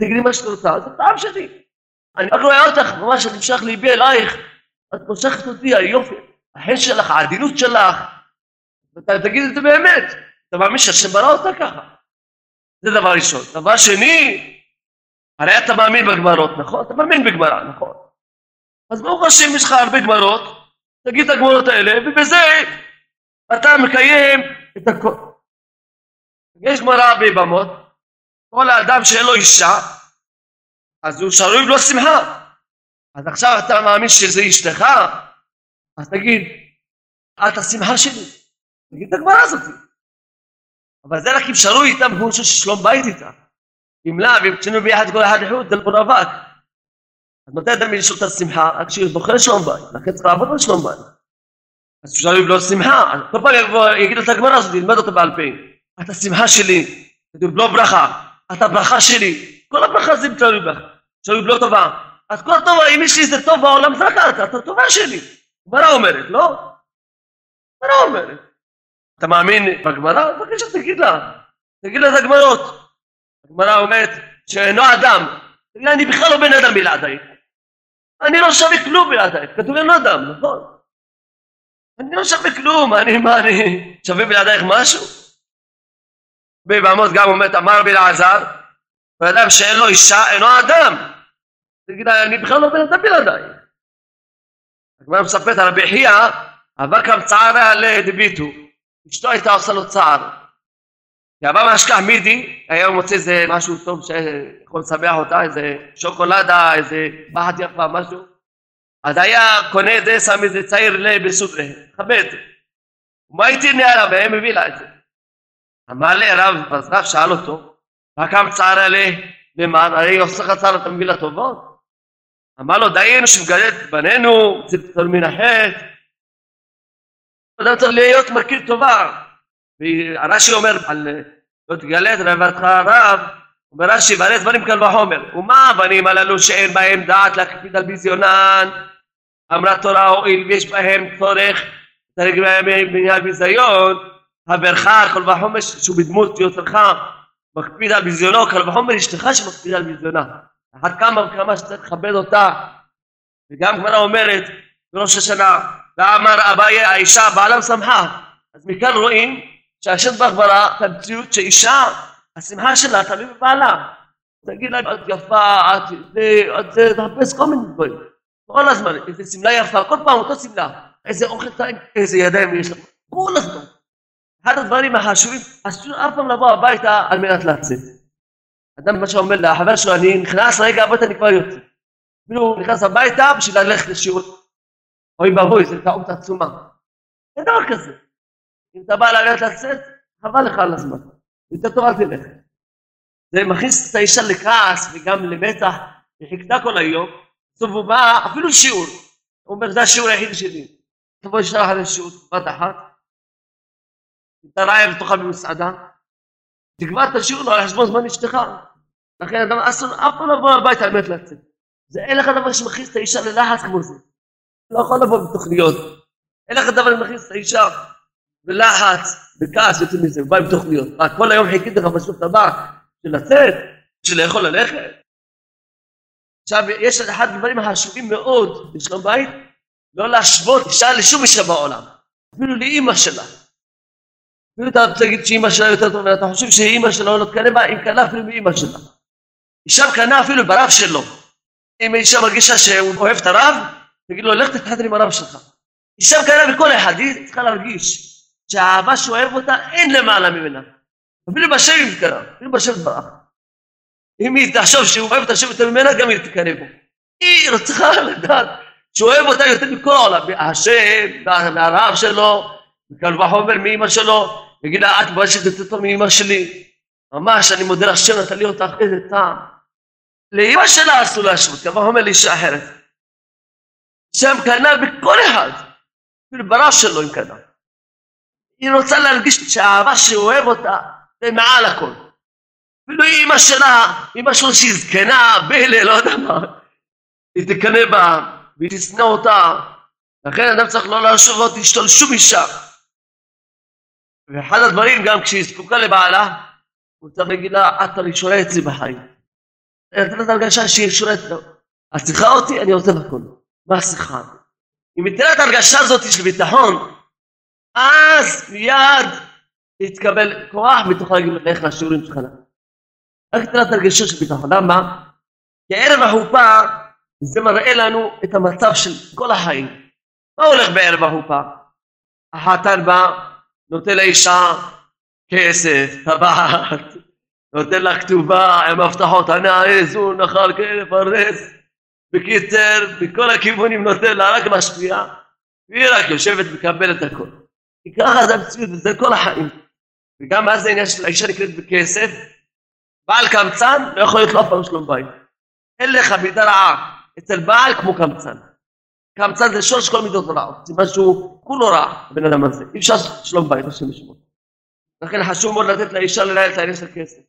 תגיד לי מה שאתה רוצה, זה טעם שלי. אני רק רואה אותך, ממש, אני משך ליבי אלייך. את מושכת אותי, היופי, החן שלך, העדינות שלך. ואתה תגיד את זה באמת. אתה מאמין שהשם ברא אותה ככה. זה דבר ראשון. דבר שני, הרי אתה מאמין בגמרות, נכון? אתה מאמין בגמרא, נכון? אז ברוך השם יש לך הרבה גמרות, תגיד את הגמרות האלה, ובזה אתה מקיים את הכל. יש גמרא בבמות, כל האדם שאין לו אישה, אז הוא שרוי בלא שמחה. אז עכשיו אתה מאמין שזה אשתך, אז תגיד, את השמחה שלי, תגיד את הגמרא הזאת. אבל זה רק אם שרוי איתה בגמרות של שלום בית איתה. אם לא, ואם קצינו ביחד כל אחד יחוד, זה למרווק. אז מתי אדם יש אותה שמחה? רק כשהוא בוחר שלום בית, לכן צריך לעבוד על שלום בית. אז אפשר לבלו שמחה, אז כל פעם יגיד את הגמרא הזאת, ילמד אותה בעל פה. אתה שמחה שלי, אתה בלו ברכה, אתה ברכה שלי. כל הברכה זה מתלוי בך, אפשר לבלו טובה. אז כל טובה, אם יש לי זה טוב בעולם, זה רק אתה טובה שלי. גמרא אומרת, לא? גמרא אומרת. אתה מאמין בגמרא? בבקשה תגיד לה, תגיד לה את הגמרות. הגמרא אומרת שאינו אדם, אני בכלל לא בן אדם בלעדייך, אני לא שווה כלום בלעדייך, כתוב אינו אדם, נכון? אני לא שווה כלום, אני שווה בלעדייך משהו? בבמות גם אומרת, אמר רבי אלעזר, ואדם שאין לו אישה אינו אדם, תגיד, אני בכלל לא בן אדם בלעדייך. הגמרא מספרת, רבי חייא, אבא קם צערה לדביתו, אשתו הייתה עושה לו צער. כשהבא מהשכח מידי, היה מוצא איזה משהו טוב שיכול לשמח אותה, איזה שוקולדה, איזה פחת יפה, משהו. אז היה קונה את זה, שם איזה צעיר לבסוד להם, חבד. ומה הייתי נערה, והם הביא לה את זה. אמר לי, רב שאל אותו, רק המצער עליה, למען, הרי עושה לך צער, אתה מביא לה טובות. אמר לו, דיינו שמגדת בנינו, צלצל מן החץ. אתה צריך להיות מכיר טובה. והרש"י אומר על לא תגלה את רעבתך הרב, אומר רש"י והרי דברים קל וחומר, ומה הבנים הללו שאין בהם דעת להקפיד על ביזיונן, אמרה תורה הואיל ויש בהם צורך, צריך בהם בניין ביזיון, חברך קל וחומר שהוא בדמות יוצרך מקפיד על ביזיונו, קל וחומר אשתך שמקפיד על ביזיונה, אחת כמה וכמה שצריך לכבד אותה. וגם גמרא אומרת בראש השנה, ואמר אביי האישה בעלה משמחה. אז מכאן רואים שהשם ברוך ברא את המציאות שאישה, השמחה שלה תלוי בבעלה. תגיד לה, את יפה, את תחפש כל מיני דברים. כל הזמן, איזה סמלה יפה, כל פעם אותו סמלה. איזה אוכל טעים, איזה ידיים יש לה. כל הזמן. אחד הדברים החשובים, אסור אף פעם לבוא הביתה על מנת לצאת. אדם מה שאומר לחבר שלו, אני נכנס רגע הביתה, אני כבר יוצא. אפילו נכנס הביתה בשביל ללכת לשיעור. אוי בבוי, זה טעות עצומה. אין דבר כזה. אם אתה בא ללכת לצאת, חבל לך על הזמן, יותר טוב אל תלך. זה מכניס את האישה לכעס וגם למתח, היא חיכתה כל היום, טוב הוא בא, אפילו שיעור, הוא אומר, זה השיעור היחיד שלי. תבוא אישה לך לשיעור, בת אחת, אתה רעב תאכל במסעדה, תקבע את השיעור על חשבון זמן אשתך. לכן אדם אסון אף פעם לבוא לבית על מת לצאת. זה אין לך דבר שמכניס את האישה ללחץ כמו זה. לא יכול לבוא בתוכניות, אין לך דבר שמכניס את האישה. ולחץ, וכעס יוצאים מזה, ובא עם תוכניות. כל היום חיכית לך בשביל הבא, של לצאת, של לאכול ללכת. עכשיו, יש אחד הדברים החשובים מאוד בשלום בית, לא להשוות אישה לשום אישה בעולם, אפילו לאימא שלה. אפילו אתה רוצה להגיד שאימא שלה יותר טוב, ואתה חושב שאימא שלה לא תקנה בה, אם קנה אפילו מאימא שלה. אישה קנה אפילו ברב שלו. אם אישה מרגישה שהוא אוהב את הרב, תגיד לו, לך תתחתן עם הרב שלך. אישה קנה בכל אחד, היא צריכה להרגיש. שהאהבה שאוהב אותה אין למעלה ממנה. אפילו בשם היא תקנה, אפילו בשם ברח. אם היא תחשוב שהוא אוהב את השם יותר ממנה, גם היא תקנה בו. היא רוצה לדעת שאוהב אותה יותר מכל העולם. השם, מהרב שלו, מכאן וחומר מאמא שלו, יגיד לה, את ברשת יותר טוב מאמא שלי. ממש, אני מודה לשם, נתן לי אותך איזה טעם. לאמא שלה עשו להשוות, כאן וחומר לאישה אחרת. שם קנה בכל אחד, אפילו ברב שלו היא קנה. היא רוצה להרגיש שהאהבה שאוהב אותה זה מעל הכל. ולא היא אמא שלה, אמא שלו שהיא זקנה, בלה, לא יודע מה. היא תקנה בה, והיא תשנא אותה. לכן אדם צריך לא להשוות, תשתול שום אישה. ואחד הדברים גם כשהיא זקוקה לבעלה, הוא צריך להגיד לה, אתה ראשונה אצלי בחיים. אני נתן את הרגשה שהיא ראשונה אצלו. את צריכה אותי, אני עוזב הכל. מה צריכה? אם ניתן את הרגשה הזאת של ביטחון, אז מיד להתקבל כוח ותוכל להגיד לך לשיעורים שלך. רק ניתן את הרגשה של ביטחון. למה? כי ערב החופה זה מראה לנו את המצב של כל החיים. מה הולך בערב החופה? החתן בא, נותן לאישה כסף, טבעת, נותן לה כתובה עם הבטחות, ענה, איזון, נחל, כאלה, פרס. בקיצר, בכל הכיוונים נותן לה, רק משפיעה, והיא רק יושבת וקבלת הכל. כי ככה זה המציאות, וזה כל החיים. וגם אז העניין של האישה נקראת בכסף, בעל קמצן לא יכול לתלוף פעם שלום בית. אין לך מידה רעה, אצל בעל כמו קמצן. קמצן זה שורש כל מידות רעות, זה משהו כולו רע, הבן אדם הזה. אי אפשר שלום בית, השם ישמור. לכן חשוב מאוד לתת לאישה לנהל את העניין של כסף.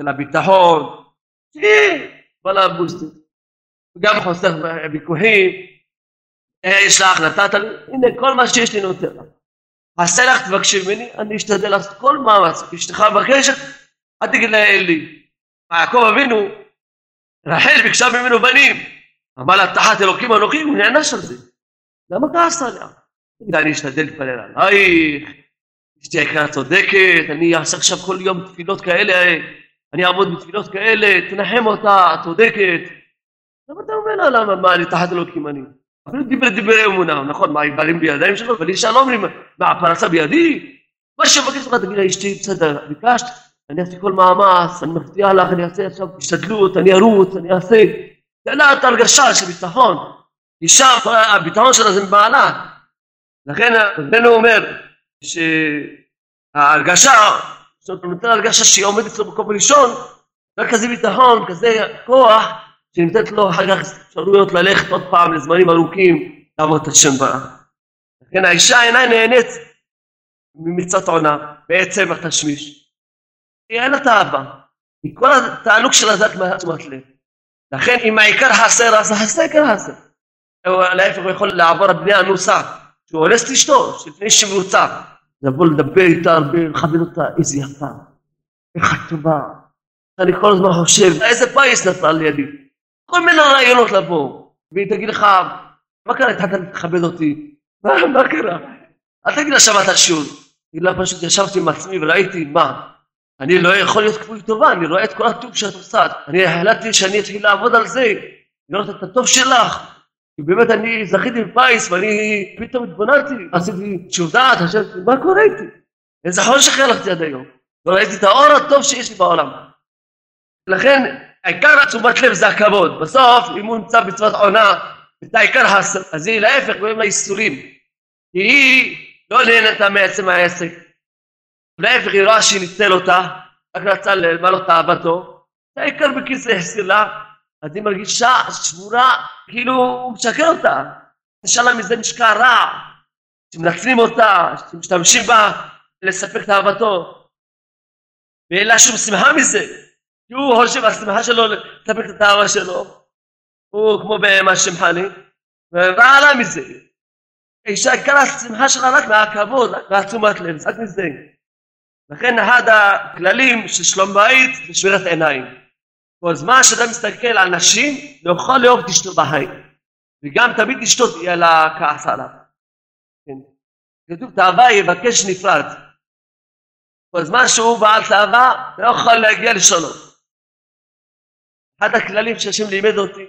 של הביטחון, שהיא בלה בוסטית. גם חוסך ביקויים, יש לה החלטת, הנה כל מה שיש לי נותן לה. עשה לך תבקשי ממני, אני אשתדל לעשות כל מאמץ, אשתך מבקשת, אל תגיד לי. יעקב אבינו, רחל ביקשה ממנו בנים, אמר לה תחת אלוקים אנוכים, הוא נענש על זה. למה כעס עליה? אני אשתדל להתפלל עלייך, אשתי היקרה צודקת, אני אעשה עכשיו כל יום תפילות כאלה, אני אעמוד בתפילות כאלה, תנחם אותה, צודקת. למה אתה אומר לה, למה, מה, אני תחת אלוקים אני? אפילו דיברי אמונה, נכון, מה, העיברים בידיים שלו, אבל אישה לא אומרים, מה, הפרסה בידי? מה שבקש לך, תגיד לה, אשתי, בסדר, ביקשת, אני אעשה כל מאמץ, אני מפתיע לך, אני אעשה עכשיו השתדלות, אני ארוץ, אני אעשה. זה לא את הרגשה של ביטחון. אישה, הביטחון שלה זה מבעלה. לכן, רבנו אומר, שההרגשה, זאת אומרת, הרגשה שהיא עומדת לו בקום ראשון, רק כזה ביטחון, כזה כוח, שנמצאת לו אחר כך אפשרויות ללכת עוד פעם לזמנים ארוכים, לעבוד את השם ברח. לכן האישה אינה נהנית ממצוות עונה, בעצם התשמיש. היא אין לה תאווה, כל התעלוק שלה זה רק תשומת לב. לכן אם העיקר חסר, אז העיקר חסר. להפך הוא יכול לעבור הבני הנוסה, שהוא אונס את אשתו, שלפני שמרוצה, לבוא לדבר איתה הרבה, לחבל אותה, איזה יפה, איך הטובה. אני כל הזמן חושב, איזה פייס נתן לידי. כל מיני רעיונות לבוא, והיא תגיד לך, מה קרה, אתה תכבד אותי? מה קרה? אל תגיד לה שבת השוד. תגיד לה פשוט, ישבתי עם עצמי וראיתי, מה? אני לא יכול להיות כפוי טובה, אני רואה את כל הטוב שאת עושה. אני החלטתי שאני אתחיל לעבוד על זה, לראות את הטוב שלך. כי באמת אני זכיתי בפייס, ואני פתאום התבוננתי, עשיתי תשודה, חשבתי, מה קורה איתי? איזה חושך הלכתי עד היום. וראיתי את האור הטוב שיש לי בעולם. לכן, העיקר תשומת לב זה הכבוד. בסוף, אם הוא נמצא בצוות עונה, את העיקר הסר, אז היא להפך, גורם לאיסורים. כי היא לא נהנתה מעצם העסק. להפך, היא רואה שהיא ניצל אותה, רק רצה למה לא תאוותו. את העיקר בכיס להסיר לה, אז היא מרגישה שבורה, כאילו הוא משקר אותה. נשאלה מזה משקע רע, שמנצלים אותה, שמשתמשים בה לספק תאוותו. ואין לה שום שמחה מזה. כי הוא חושב, השמחה שלו, לספק את התאווה שלו, הוא כמו בהמה שמחני, וראה לה מזה. האישה עיקר השמחה שלה רק מהכבוד, רק מהתשומת לב, רק מזה. לכן אחד הכללים של שלום בית זה שמירת עיניים. כל זמן שאדם מסתכל על נשים, לא יכול לאהוב את אשתו בחיים. וגם תמיד אשתו תהיה לה כעס עליו. כתוב, תאווה יבקש נפרד. כל זמן שהוא בעל תאווה, לא יכול להגיע לשלום. אחד הכללים שהשם לימד אותי,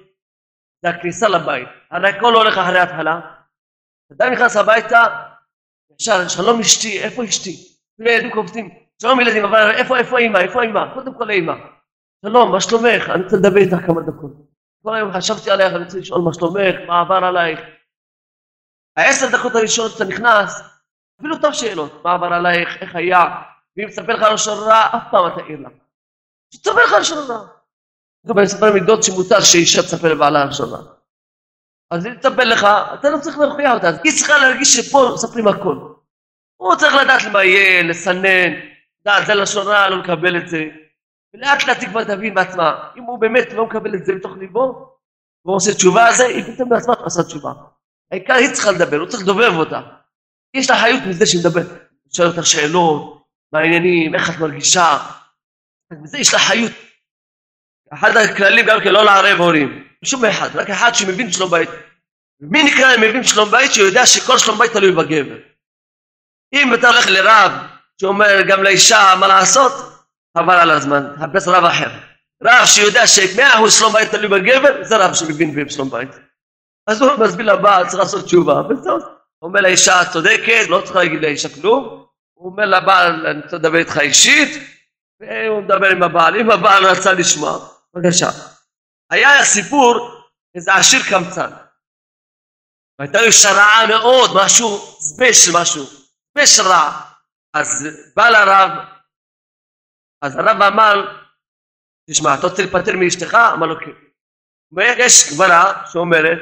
זה הכניסה לבית. הרי הכל הולך אחרי התחלה. אדם נכנס הביתה, ישר, שלום אשתי, איפה אשתי? ילדים קופצים, שלום ילדים, אבל איפה אמא? איפה אמא? קודם כל אמא. שלום, מה שלומך? אני רוצה לדבר איתך כמה דקות. כל היום חשבתי עלייך, אני רוצה לשאול מה שלומך, מה עבר עלייך. 10 דקות הראשונות שאתה נכנס, אפילו טוב שאלות, מה עבר עלייך, איך היה? ואם תספר לך על שורה, אף פעם אתה עיר לה. תספר לך על שורה. אבל אני אספר מידות שמותר שאישה תספר לבעלה הראשונה. אז אם תספר לך, אתה לא צריך להוכיח אותה. היא צריכה להרגיש שפה מספרים הכל. הוא צריך לדעת למה יהיה, לסנן, לדעת, זה לשונה, לא לקבל את זה. ולאט לאט היא כבר תבין בעצמה. אם הוא באמת לא מקבל את זה בתוך ליבו, והוא עושה תשובה על זה, היא פתאום בעצמה עושה תשובה. העיקר היא צריכה לדבר, הוא צריך לדובב אותה. יש לה חיות מזה שמדברת, שואל אותך שאלות, מה העניינים, איך את מרגישה. מזה יש לה חיות. אחד הכללים גם כן, לא לערב הורים. שום אחד, רק אחד שמבין שלום בית. מי נקרא למבין שלום בית שיודע שכל שלום בית תלוי בגבר. אם אתה הולך לרב שאומר גם לאישה מה לעשות, חבל על הזמן, חפש רב אחר. רב שיודע ש100% שלום בית תלוי בגבר, זה רב שמבין שלום בית. אז הוא מסביר לבעל, צריך לעשות תשובה, וזאת. הוא אומר לאישה, את צודקת, לא צריך להגיד לאישה כלום. הוא אומר לבעל, אני רוצה לדבר איתך אישית, והוא מדבר עם הבעל. אם הבעל רצה לשמוע, בבקשה. היה סיפור, איזה עשיר קמצן. הייתה לו שרעה מאוד, משהו ספיישל, משהו. ספיישל רע. אז בא לרב, אז הרב אמר, תשמע, אתה רוצה לפטר מאשתך? אמר לו כן. ויש גברה שאומרת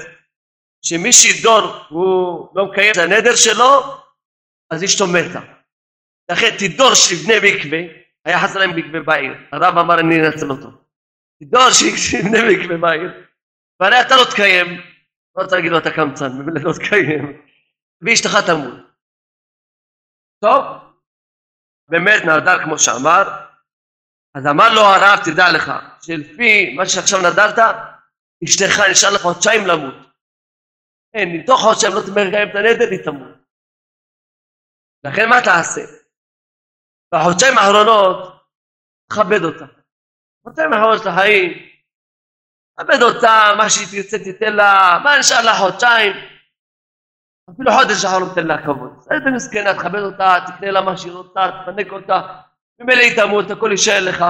שמי שדור הוא לא מקיים את הנדר שלו, אז אשתו מתה. לכן תדור שיבנה מקווה, היה חסר להם מקווה בעיר. הרב אמר אני אנצל אותו. תדור שיבנה מקווה בעיר, והרי אתה לא תקיים, לא רוצה להגיד לו אתה קמצן, במילה לא תקיים, ואשתך תמות. טוב, באמת נהדר כמו שאמר, אז אמר לו הרב, תדע לך, שלפי מה שעכשיו נדרת, אשתך נשאר לך חודשיים למות. אין, מתוך חודשיים לא תמרקיים את הנדר, היא תמות. לכן מה תעשה? בחודשיים האחרונות, תכבד אותה. בחודשיים האחרונות של החיים, תכבד אותה, מה שהיא תרצה תיתן לה, מה נשאר לה חודשיים? אפילו חודש האחרון תן לה כבוד. איזה מסכנה, תכבד אותה, תקנה לה מה שהיא רוצה, תפנק אותה. ממילא היא תמות, הכל יישאר לך.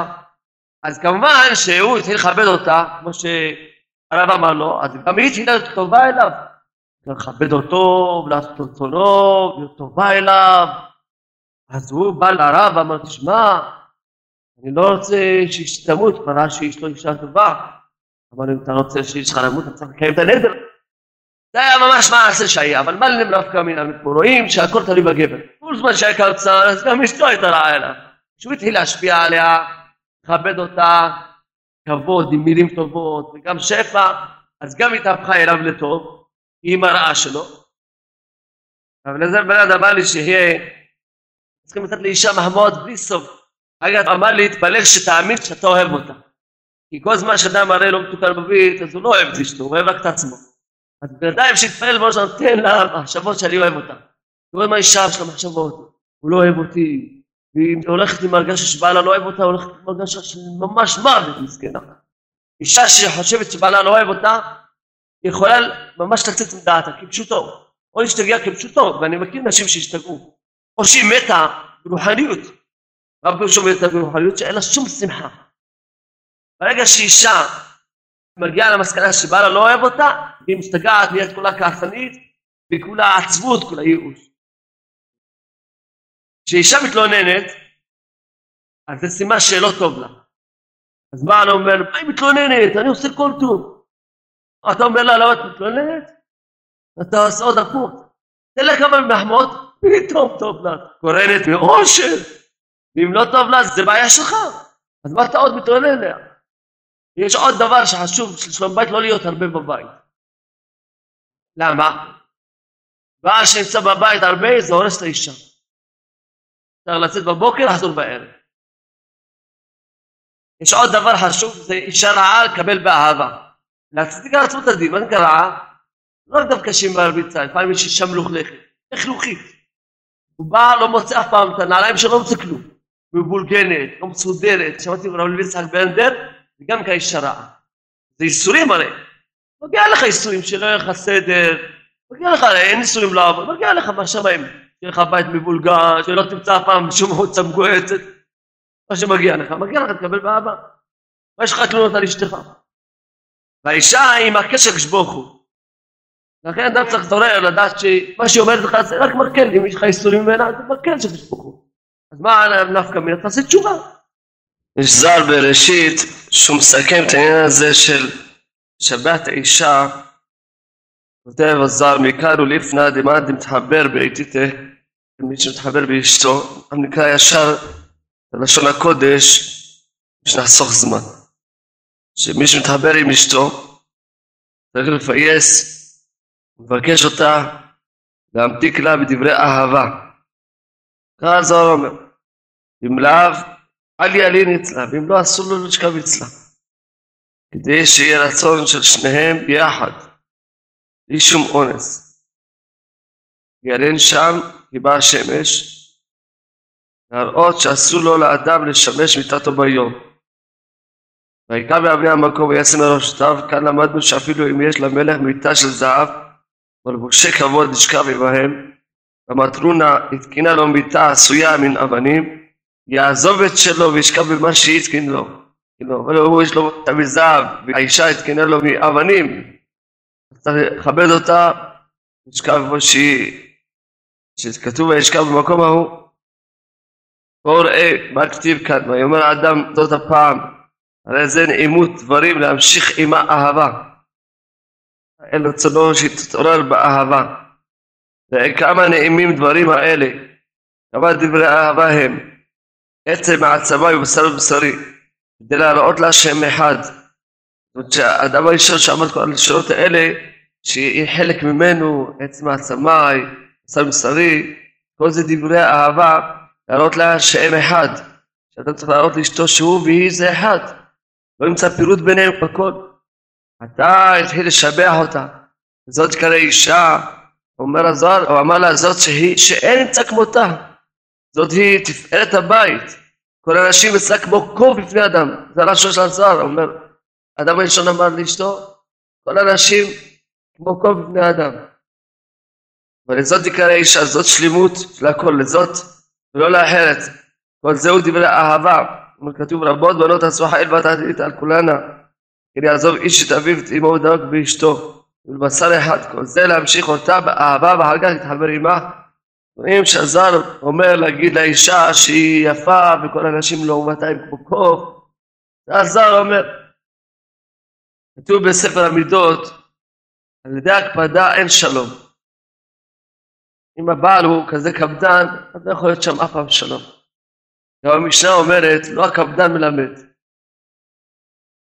אז כמובן שהוא התחיל לכבד אותה, כמו שהרב אמר לו, אז גם היא התחילה להיות טובה אליו. לכבד אותו, לעשות רצונו, להיות טובה אליו. אז הוא בא לרב ואמר, תשמע, אני לא רוצה שאיש תמות, כבר ראה שאיש לא אישה טובה. אבל אם אתה רוצה שאיש תמות, אתה צריך לקיים את הנדר. זה היה ממש מעשה שהיה, אבל מה להם דווקא מן המפה? רואים שהכל תלוי בגבר. כל זמן שהיה קמצן, אז גם אשתו הייתה רעה אליו. כשהוא התחיל להשפיע עליה, לכבד אותה, כבוד עם מילים טובות וגם שפע, אז גם התהפכה אליו לטוב, היא מראה שלו. אבל זה בן אדם אמר לי שיהיה, צריכים לתת לאישה מהמות בלי סוף. אגב, אמר לי, התפלג שתאמין שאתה אוהב אותה. כי כל זמן שאדם הרי לא מתוקן בבית, אז הוא לא אוהב את אשתו, הוא אוהב רק את עצמו. אז בינתיים שהתפלל בו שנותן לה מחשבות שאני אוהב אותה. הוא רואה מה אישה של המחשבות, הוא לא אוהב אותי. והיא הולכת עם הרגשה שבעלה לא אוהב אותה, הולכת עם הרגשה שממש מוות מסכנה. אישה שחושבת שבעלה לא אוהב אותה, היא יכולה ממש לצאת מדעתה, כפשוטו. או להשתגע כפשוטו, ואני מכיר נשים שהשתגעו. או שהיא מתה ברוחניות. רב גרשום מתה ברוחניות שאין לה שום שמחה. ברגע שאישה מגיעה למסקנה שבעלה לא אוהב אותה, והיא משתגעת, נהיית כולה כעסנית, וכולה עצבות, כולה ייאוש. כשאישה מתלוננת, אז זה סימן שלא טוב לה. אז מה אני אומר? מה היא מתלוננת? אני עושה כל טוב. אתה אומר לה, למה את מתלוננת? אתה עושה עוד הפוך. תן לה כמה מחמאות, פתאום טוב לה. קורנת מאושר. ואם לא טוב לה, זה בעיה שלך. אז מה אתה עוד מתלונן לה? יש עוד דבר שחשוב שלשלום בית לא להיות הרבה בבית. למה? בעל שנמצא בבית הרבה, זה הורס את האישה. צריך לצאת בבוקר, לחזור בערב. יש עוד דבר חשוב, זה אישה רעה לקבל באהבה. להצדיק על עצמו את הדין, מה נקרא? לא רק דווקא שהיא מרביצה, לפעמים יש אישה מלוכלכת, מלוכלכת. הוא בא, לא מוצא אף פעם את הנעליים שלא מוצא כלום. מבולגנת, לא מסודרת, שמעתי רב לוי יצחק ברנדר, וגם כאישה רעה. זה איסורים הרי. מגיע לך איסורים, שלא יהיה לך סדר, מגיע לך, אין איסורים לעבוד, מגיע לך מה שמיים. שיהיה לך בית מבולגן, שלא תמצא פעם שום הוצא מגועצת. מה שמגיע לך, מגיע לך, תקבל באבא. מה יש לך תלונות על אשתך? והאישה היא מרקשת כשבוכו. לכן אדם צריך תורר לדעת שמה שהיא אומרת לך זה רק מרקל, אם יש לך איסורים ממנה, זה מרקל שכשבוכו. אז מה נפקא מינה? תעשה תשובה. יש ז"ל בראשית שהוא מסכם את העניין הזה של שבת האישה, כותב הז"ל, מכאן ולפנא דמאן דמתחבר בעתיתיה, מי שמתחבר באשתו, נקרא ישר ללשון הקודש, שנחסוך זמן. שמי שמתחבר עם אשתו, צריך לפייס, מבקש אותה, להמתיק לה בדברי אהבה. ככה זה אומר, אם לאהב, עלי נצלה, ואם לא אסור לו לשכב אצלה. כדי שיהיה רצון של שניהם ביחד, בלי שום אונס. ירן שם, כי באה השמש, להראות שאסור לו לאדם לשמש מיטתו ביום. ויקם מאבני המקום וישם לראשותיו, כאן למדנו שאפילו אם יש למלך מיטה של זהב, מלבושי כבוד לשכב עמהם, המטרונה התקינה לו מיטה עשויה מן אבנים, יעזוב את שלו וישכב במה שהיא התקין לו. אבל הוא יש לו מיטה מזהב, והאישה התקינה לו מאבנים, צריך לכבד אותה, ישכב במה שהיא, שכתוב וישכב במקום ההוא, קורא, מה כתיב כאן, ויאמר האדם זאת הפעם, הרי זה נעימות דברים להמשיך עם האהבה. אין רצונו שתתעורר באהבה. וכמה נעימים דברים האלה, כמה דברי אהבה הם, עצם העצמה ובשר ובשרי, כדי להראות לה שהם אחד. זאת אומרת שהאדם הראשון שעמד כל הלשונות האלה, שהיא חלק ממנו, עצם העצמה, בשר ובשרי, כל זה דברי אהבה, להראות לה שהם אחד, שאתה צריך להראות לאשתו שהוא והיא זה אחד, לא נמצא פירוט ביניהם בכל. אתה התחיל לשבח אותה, זאת כאלה אישה, הוא אמר לה זאת שאין נמצא כמותה, זאת היא תפארת הבית, כל אנשים נמצא כמו קוף לפני אדם, זה הלשון של הזוהר, הוא אומר, אדם הראשון אמר לאשתו, כל אנשים כמו קוף לפני אדם. אבל זאת כאלה אישה, זאת שלימות לכל, לזאת, ולא לאחרת, כל זהו דברי אהבה, כתוב רבות בנות עשו חיל ותעתית על כולנה, כדי יעזוב איש את אביו ואמו ודבק באשתו, ולבשר אחד, כל זה להמשיך אותה באהבה ואחר כך להתחבר עמה. רואים שהזר אומר להגיד לאישה שהיא יפה וכל האנשים לעומתיים כמו קוף, והזר אומר, כתוב בספר המידות, על ידי הקפדה אין שלום. אם הבעל הוא כזה קפדן, אז לא יכול להיות שם אף פעם שלום. גם המשנה אומרת, לא הקפדן מלמד.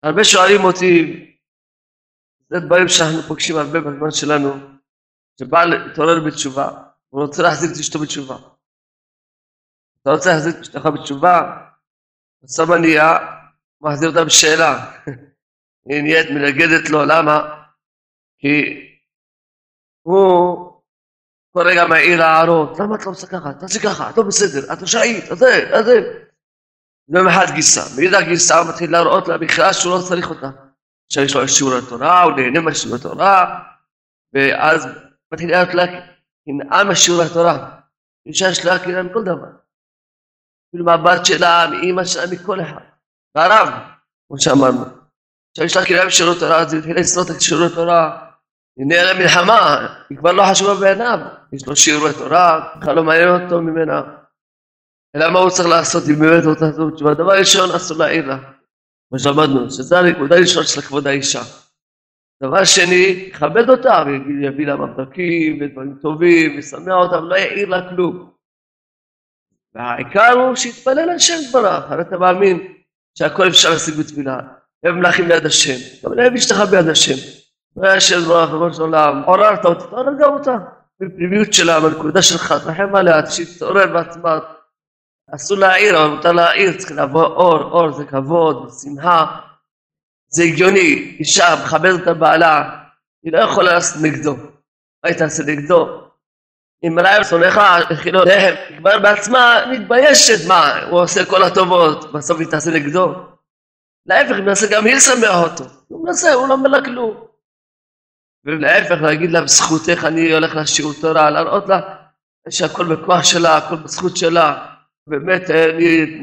הרבה שואלים אותי, זה דברים שאנחנו פוגשים הרבה בזמן שלנו, שבעל התעורר בתשובה, הוא רוצה להחזיר את אשתו בתשובה. אתה רוצה להחזיר את אשתך בתשובה, הוא שם ענייה, הוא מחזיר אותה בשאלה. היא נהיית מנגדת לו, למה? כי הוא כל רגע מעיר הערות, למה את לא עושה ככה, תעשי ככה, את לא בסדר, את לא שעית, אז זה. יום אחד גיסה, מידע גיסה, הוא מתחיל להראות לה בכלל שהוא לא צריך אותה. עכשיו יש לו שיעור התורה, הוא נהנה מהשיעור התורה, ואז מתחיל להראות לה כנאה מהשיעור התורה. יש לה כנאה מכל דבר. אפילו מהבת שלה, מאמא שלה, מכל אחד. והרב, כמו שאמרנו. עכשיו יש לה כנאה מהשיעור התורה, אז היא מתחילה לסנות את שיעור התורה, הנה על המלחמה, היא כבר לא חשובה בעיניו, יש לו שיעורי תורה, בכלל לא מעניין אותו ממנה. אלא מה הוא צריך לעשות אם באמת אותה זאת? והדבר ראשון עשו להעיר לה, מה שלמדנו, שזה הנקודה ראשון של כבוד האישה. דבר שני, יכבד אותה, יביא לה מבדקים ודברים טובים, ישמח אותה, ולא יעיר לה כלום. והעיקר הוא שיתפלל השם דברך, הרי אתה מאמין שהכל אפשר להשיג בתפילה, הם מלאכים ליד השם, גם להם אשתך ביד השם. והשם ברוך בראש העולם, עוררת אותה, תעורר גם אותה. בפנימיות שלה, בנקודה שלך, תרחם עליה, שתתעורר בעצמה. אסור להעיר, אבל מותר להעיר, צריך לבוא אור זה כבוד, שמחה. זה הגיוני, אישה מכבדת את הבעלה, היא לא יכולה לעשות נגדו. מה היא תעשה נגדו? אם רעב שונאך, הכינו לחם, היא כבר בעצמה מתביישת, מה? הוא עושה כל הטובות, בסוף היא תעשה נגדו. להפך, היא מנסה גם היא לשמח אותו. הוא מנסה, הוא לא אומר לה כלום. ולהפך להגיד לה בזכותך אני הולך לשיעור תורה, להראות לה שהכל בכוח שלה, הכל בזכות שלה, באמת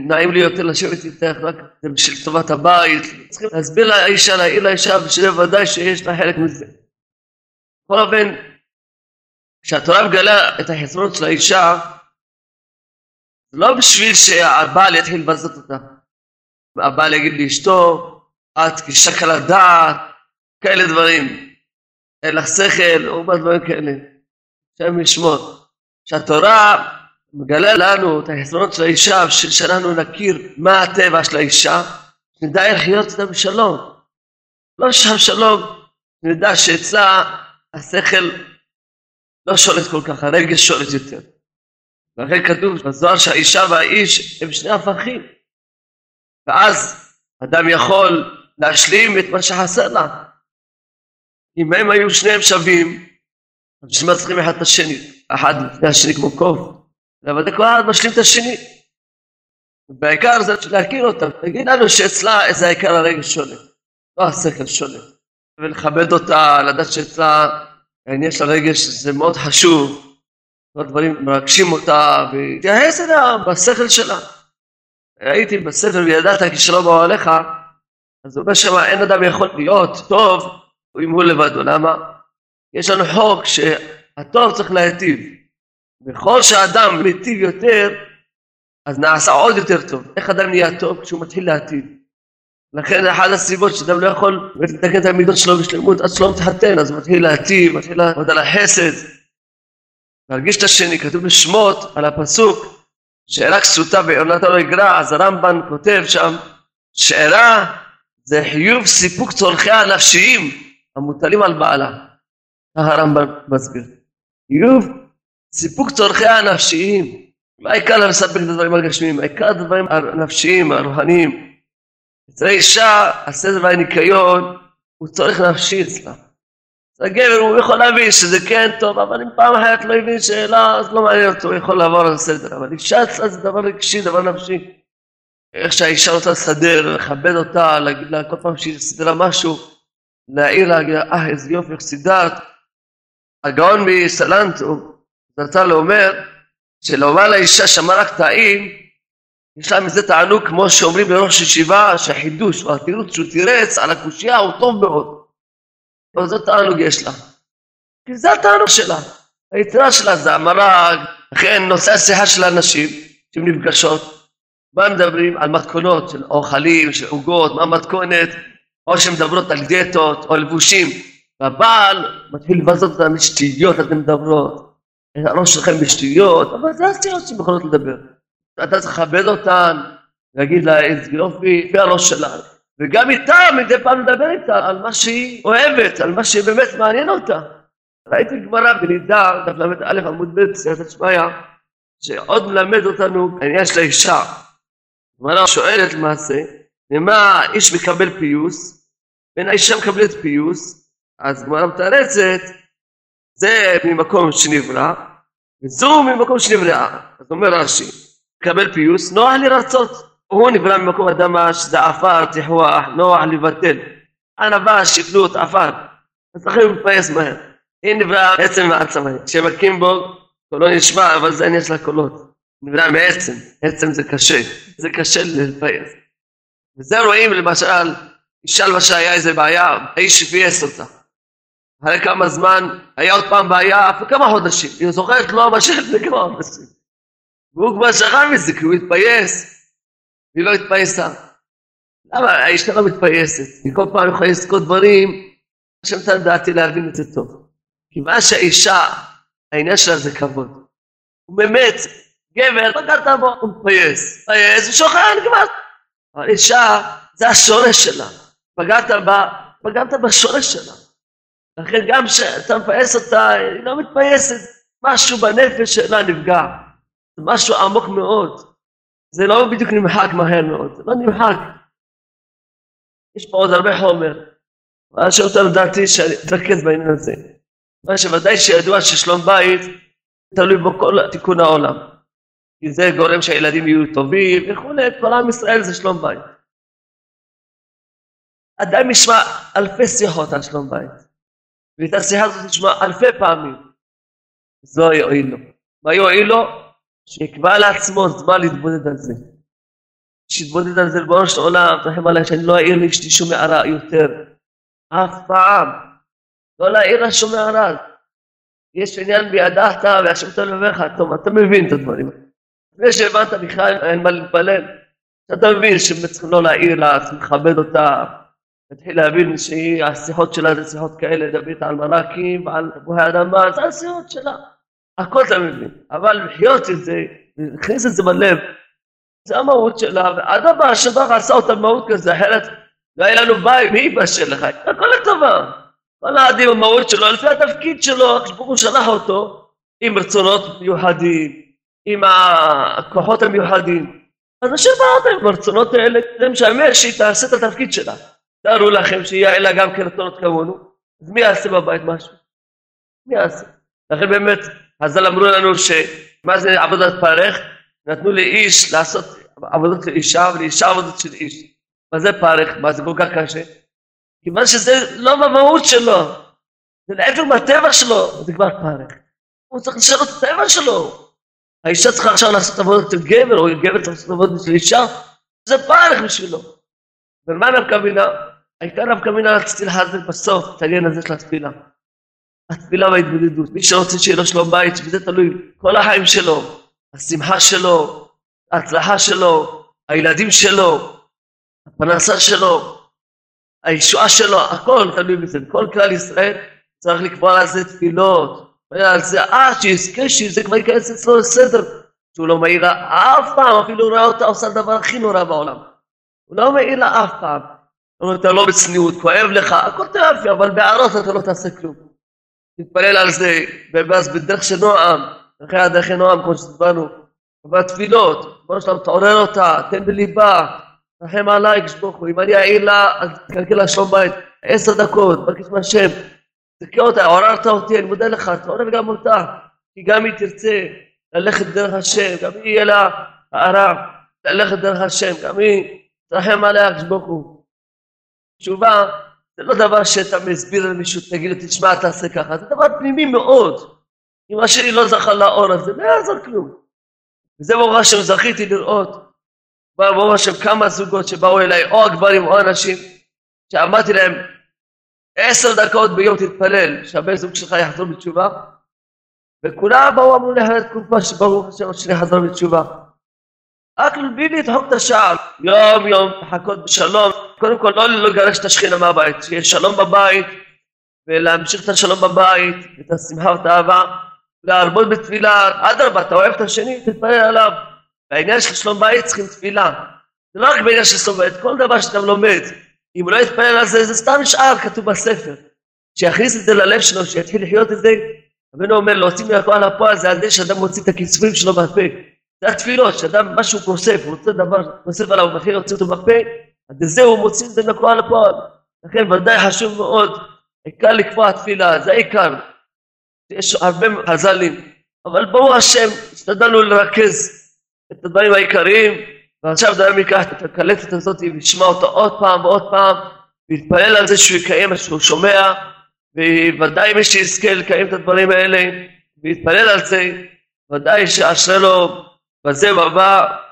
נעים לי יותר לשבת איתך, רק זה בשביל טובת הבית, צריכים להסביר לאישה, להעיר לאישה, ושלוודאי שיש לה חלק מזה. כל אופן, כשהתורה מגלה את החסרונות של האישה, זה לא בשביל שהבעל יתחיל לבזות אותה. הבעל יגיד לאשתו, את אישה קלה דעת, כאלה דברים. אין לך שכל, או מה דברים כאלה, שם ישמור. שהתורה מגלה לנו את החסרונות של האישה, בשביל שאנחנו נכיר מה הטבע של האישה, נדע איך להיות סתם שלום. לא שם שלום, נדע שאצלה השכל לא שולט כל כך, הרגש שולט יותר. ואחרי כתוב בזוהר שהאישה והאיש הם שני הפכים. ואז אדם יכול להשלים את מה שחסר לה. אם הם היו שניהם שווים, אז שמה צריכים אחד את השני, אחד לפני השני כמו קוף. אבל זה כל אחד משלים את השני. ובעיקר זה להכיר אותם. תגיד לנו שאצלה איזה העיקר הרגש שולט. לא השכל שולט. ולכבד אותה, לדעת שאצלה יש לה רגש, זה מאוד חשוב. כל הדברים מרגשים אותה, ותייעץ אליה בשכל שלה. ראיתי בספר וידעת כי שלום הוא עליך, אז הוא אומר שמה אין אדם יכול להיות טוב אם הוא לבדו. למה? יש לנו חוק שהטוב צריך להיטיב. בכל שאדם מיטיב יותר, אז נעשה עוד יותר טוב. איך אדם נהיה טוב? כשהוא מתחיל להיטיב. לכן אחת הסיבות שאדם לא יכול לתקן את המידות שלו בשלמות, עד שלא מתחתן, אז הוא מתחיל להיטיב, מתחיל לעבוד על החסד. להרגיש את השני, כתוב בשמות על הפסוק, שערה כסותה ועונתה לא יגרע, אז הרמב"ן כותב שם, שערה זה חיוב סיפוק צורכיה הנפשיים המוטלים על בעלה. הרמב"ן מסביר. חיוב סיפוק צורכיה הנפשיים. מה העיקר לספק את הדברים הגשמיים? העיקר הדברים הנפשיים, הרוחניים. אצל האישה, הסדר והניקיון, הוא צורך נפשי אצלה. הגבר הוא יכול להבין שזה כן טוב, אבל אם פעם אחת לא הבין שאלה, אז לא מעניין אותו, הוא יכול לעבור על הסדר. אבל אישה אצלה זה דבר רגשי, דבר נפשי. איך שהאישה רוצה לסדר, לכבד אותה, להגיד לה כל פעם שהיא סדרה משהו, להעיר לה, להגיד לה, איזה יופי, איך סידרת. הגאון מסלנטו, זרטל אומר, שלומר לאישה שמע רק טעים, יש לה מזה תענוג, כמו שאומרים לראש ישיבה, שהחידוש או התירוץ שהוא תירץ על הקושייה הוא טוב מאוד. אבל זאת תענוג יש לה. כי זה התענוג שלה. היצירה שלה זה המרג. לכן נושא השיחה של הנשים, שהן נפגשות, מה מדברים על מתכונות של אוכלים, של עוגות, מה מתכונת, או שהן מדברות על דיאטות או לבושים. והבעל מתחיל לבזות אותם משטויות, אתם מדברות. את הראש שלכם משטויות, אבל זה הסטויות שהן יכולות לדבר. אתה צריך לכבד אותן, להגיד לה איזה יופי, והראש שלה. וגם איתה, מדי פעם נדבר איתה על מה שהיא אוהבת, על מה שהיא באמת מעניין אותה. ראיתי גמרא בנידה, דף למד א' עמוד ב' בסייעתא שמיא, שעוד מלמד אותנו העניין של האישה. גמרא שואלת למעשה, ממה איש מקבל פיוס, בין האישה מקבלת פיוס, אז גמרא מתרצת, זה ממקום שנברא, וזו ממקום שנבראה. אז אומר רש"י, מקבל פיוס, נוח לרצות. הוא נברא ממקום אדמה שזה עפר, תחוח, נוח לבטל. ענבה, שפלות, עפר. אז לכן הוא מתפייס מהר. היא נברא מעצם ועצם. כשמכים בו, קולו נשמע, אבל זה אין יש לה קולות. נברא מעצם. עצם זה קשה. זה קשה להתפייס. וזה רואים למשל, אישה למשל היה איזה בעיה, האיש שפייס אותה. אחרי כמה זמן, היה עוד פעם בעיה, אף כמה חודשים. היא זוכרת לא המשל, זה כמה חודשים. והוא כבר שכח מזה, כי הוא התפייס. והיא לא התפייסה. למה? האישה לא מתפייסת. היא כל פעם יכולה לזכות דברים, השם תן דעתי להבין את זה טוב. כי מה שהאישה, העניין שלה זה כבוד. הוא באמת, גבר, בגרת בו, הוא מתפייס. מתפייס ושוכן כבר. אבל אישה, זה השורש שלה. בגרת בה, בגרת בשורש שלה. לכן גם כשאתה מפייס אותה, היא לא מתפייסת. משהו בנפש שלה נפגע. זה משהו עמוק מאוד. זה לא בדיוק נמחק מהר מאוד, זה לא נמחק. יש פה עוד הרבה חומר. מה שאותה לדעתי שאני אתרכז בעניין הזה. מה שוודאי שידוע ששלום בית תלוי בו כל תיקון העולם. כי זה גורם שהילדים יהיו טובים וכו', כל עם ישראל זה שלום בית. אדם ישמע אלפי שיחות על שלום בית. ואת השיחה הזאת ישמע אלפי פעמים. זו יועיל לו. מה יועיל לו? שיקבע לעצמו זמן להתבודד על זה. כשתבודד על זה לבורא של עולם, תרחם עליי שאני לא אעיר לאשתי שום הערה יותר. אף פעם. לא להעיר לה שום הערה. יש עניין בידעת והשם תן לבך, טוב, אתה מבין את הדברים. לפני שהבנת בכלל, אין מה להתפלל. אתה מבין שצריכים לא להעיר לה, צריך לכבד אותה. תתחיל להבין שהשיחות שלה זה שיחות כאלה, לדבר על מלאכים, על גבוהי האדמה, זה השיחות שלה. הכל אתה מבין, אבל לחיות את זה, להכניס את זה בלב, זה המהות שלה, ועד הבא שבח עשה אותה מהות כזה, אחרת לא היה לנו בית, מי בא שלך? כל הצבא, כל העדים המהות שלו, לפי התפקיד שלו, כשבורו שלח אותו, עם רצונות מיוחדים, עם הכוחות המיוחדים. אז אשר בא אותם ברצונות האלה, כדי שהאמר שהיא תעשה את התפקיד שלה. תארו לכם שיהיה אלה גם כרצונות כמונו, אז מי יעשה בבית משהו? מי יעשה? לכן באמת, חז"ל אמרו לנו שמה זה עבודת פרך, נתנו לאיש לעשות עבודות של אישה, ולאישה עבודות של איש. מה זה פרך? מה זה כל כך קשה? כיוון שזה לא במהות שלו, זה להפך מהטבע שלו, זה כבר פרך. הוא צריך לשנות את הטבע שלו. האישה צריכה עכשיו לעשות עבודות של גבר, או גבר צריך לעשות עבודות של אישה, זה פרך בשבילו. ומה רב קמינה? העיקר רב קמינה רציתי להזל בסוף, את העניין הזה של התפילה. התפילה וההתבודדות, מי שרוצה שיהיה לו שלום בית, וזה תלוי כל החיים שלו. השמחה שלו, ההצלחה שלו, הילדים שלו, הפנסה שלו, הישועה שלו, הכל תלוי בזה. כל כלל ישראל צריך לקבוע על זה תפילות. ועל זה שיזכה, שזה כבר ייכנס אצלו לסדר. שהוא לא מעיר לה אף פעם, אפילו הוא ראה אותה עושה דבר הכי נורא בעולם. הוא לא מעיר לה אף פעם. אתה לא בצניעות, כואב לך, הכל תאפי, אבל בערות אתה לא תעשה כלום. תתפלל על זה, ואז בדרך של נועם, אחרי הדרכי נועם, כמו שדברנו, והתפילות, בואו שלנו, תעורר אותה, תן בליבה, תרחם עליי, כשבוכו, אם אני אעיר לה, אז תקלקל לה שלום בית, 10 דקות, בקש מהשם, תקרא אותה, עוררת אותי, אני מודה לך, תעורר גם אותה, כי גם היא תרצה ללכת דרך השם, גם היא יהיה לה הערב, ללכת דרך השם, גם היא תרחם עליה, כשבוכו. תשובה, זה לא דבר שאתה מסביר למישהו, תגיד לו, תשמע, תעשה ככה, זה דבר פנימי מאוד. אם השני לא זכה לאור הזה, לא יעזור כלום. וזה ברוך השם זכיתי לראות, ברוך השם כמה זוגות שבאו אליי, או הגברים או אנשים, שאמרתי להם, 10 דקות ביום תתפלל, שהבן זוג שלך יחזור בתשובה, וכולם באו אמרו לי אחרי תקופה שברוך השם השני יחזור בתשובה. רק בלי לדחוק את השער, יום יום תחכות בשלום, קודם כל לא לגרש את השכינה מהבית, שיהיה שלום בבית, ולהמשיך את השלום בבית, ואת השמחה ואת האהבה, להרבות בתפילה, אדרבה, אתה אוהב את השני, תתפלל עליו. בעניין של שלום בית צריכים תפילה. זה לא רק בעניין של שלום בית, כל דבר שאתה לומד, אם הוא לא יתפלל על זה, זה סתם נשאר, כתוב בספר. שיכניס את זה ללב שלו, שיתחיל לחיות את זה. אבינו אומר, להוציא מהכוח לפועל, זה על זה שאדם מוציא את הכיסופים שלו בפה. זה התפילות, שאדם משהו כוסף, הוא רוצה דבר, כוסף עליו, ואחרי יוציא אותו בפה, עד זה הוא מוציא את זה מהכוח לפועל. לכן ודאי חשוב מאוד, העיקר לקבוע תפילה, זה העיקר. יש הרבה חז"לים, אבל ברוך השם, השתדלנו לרכז את הדברים העיקריים, ועכשיו דברים ייקח את הקלטת הזאת וישמע אותה עוד פעם ועוד פעם, ויתפלל על זה שהוא יקיים, שהוא שומע, וודאי מי שיזכה לקיים את הדברים האלה, ויתפלל על זה, ודאי שאשרי לו בזה ובא,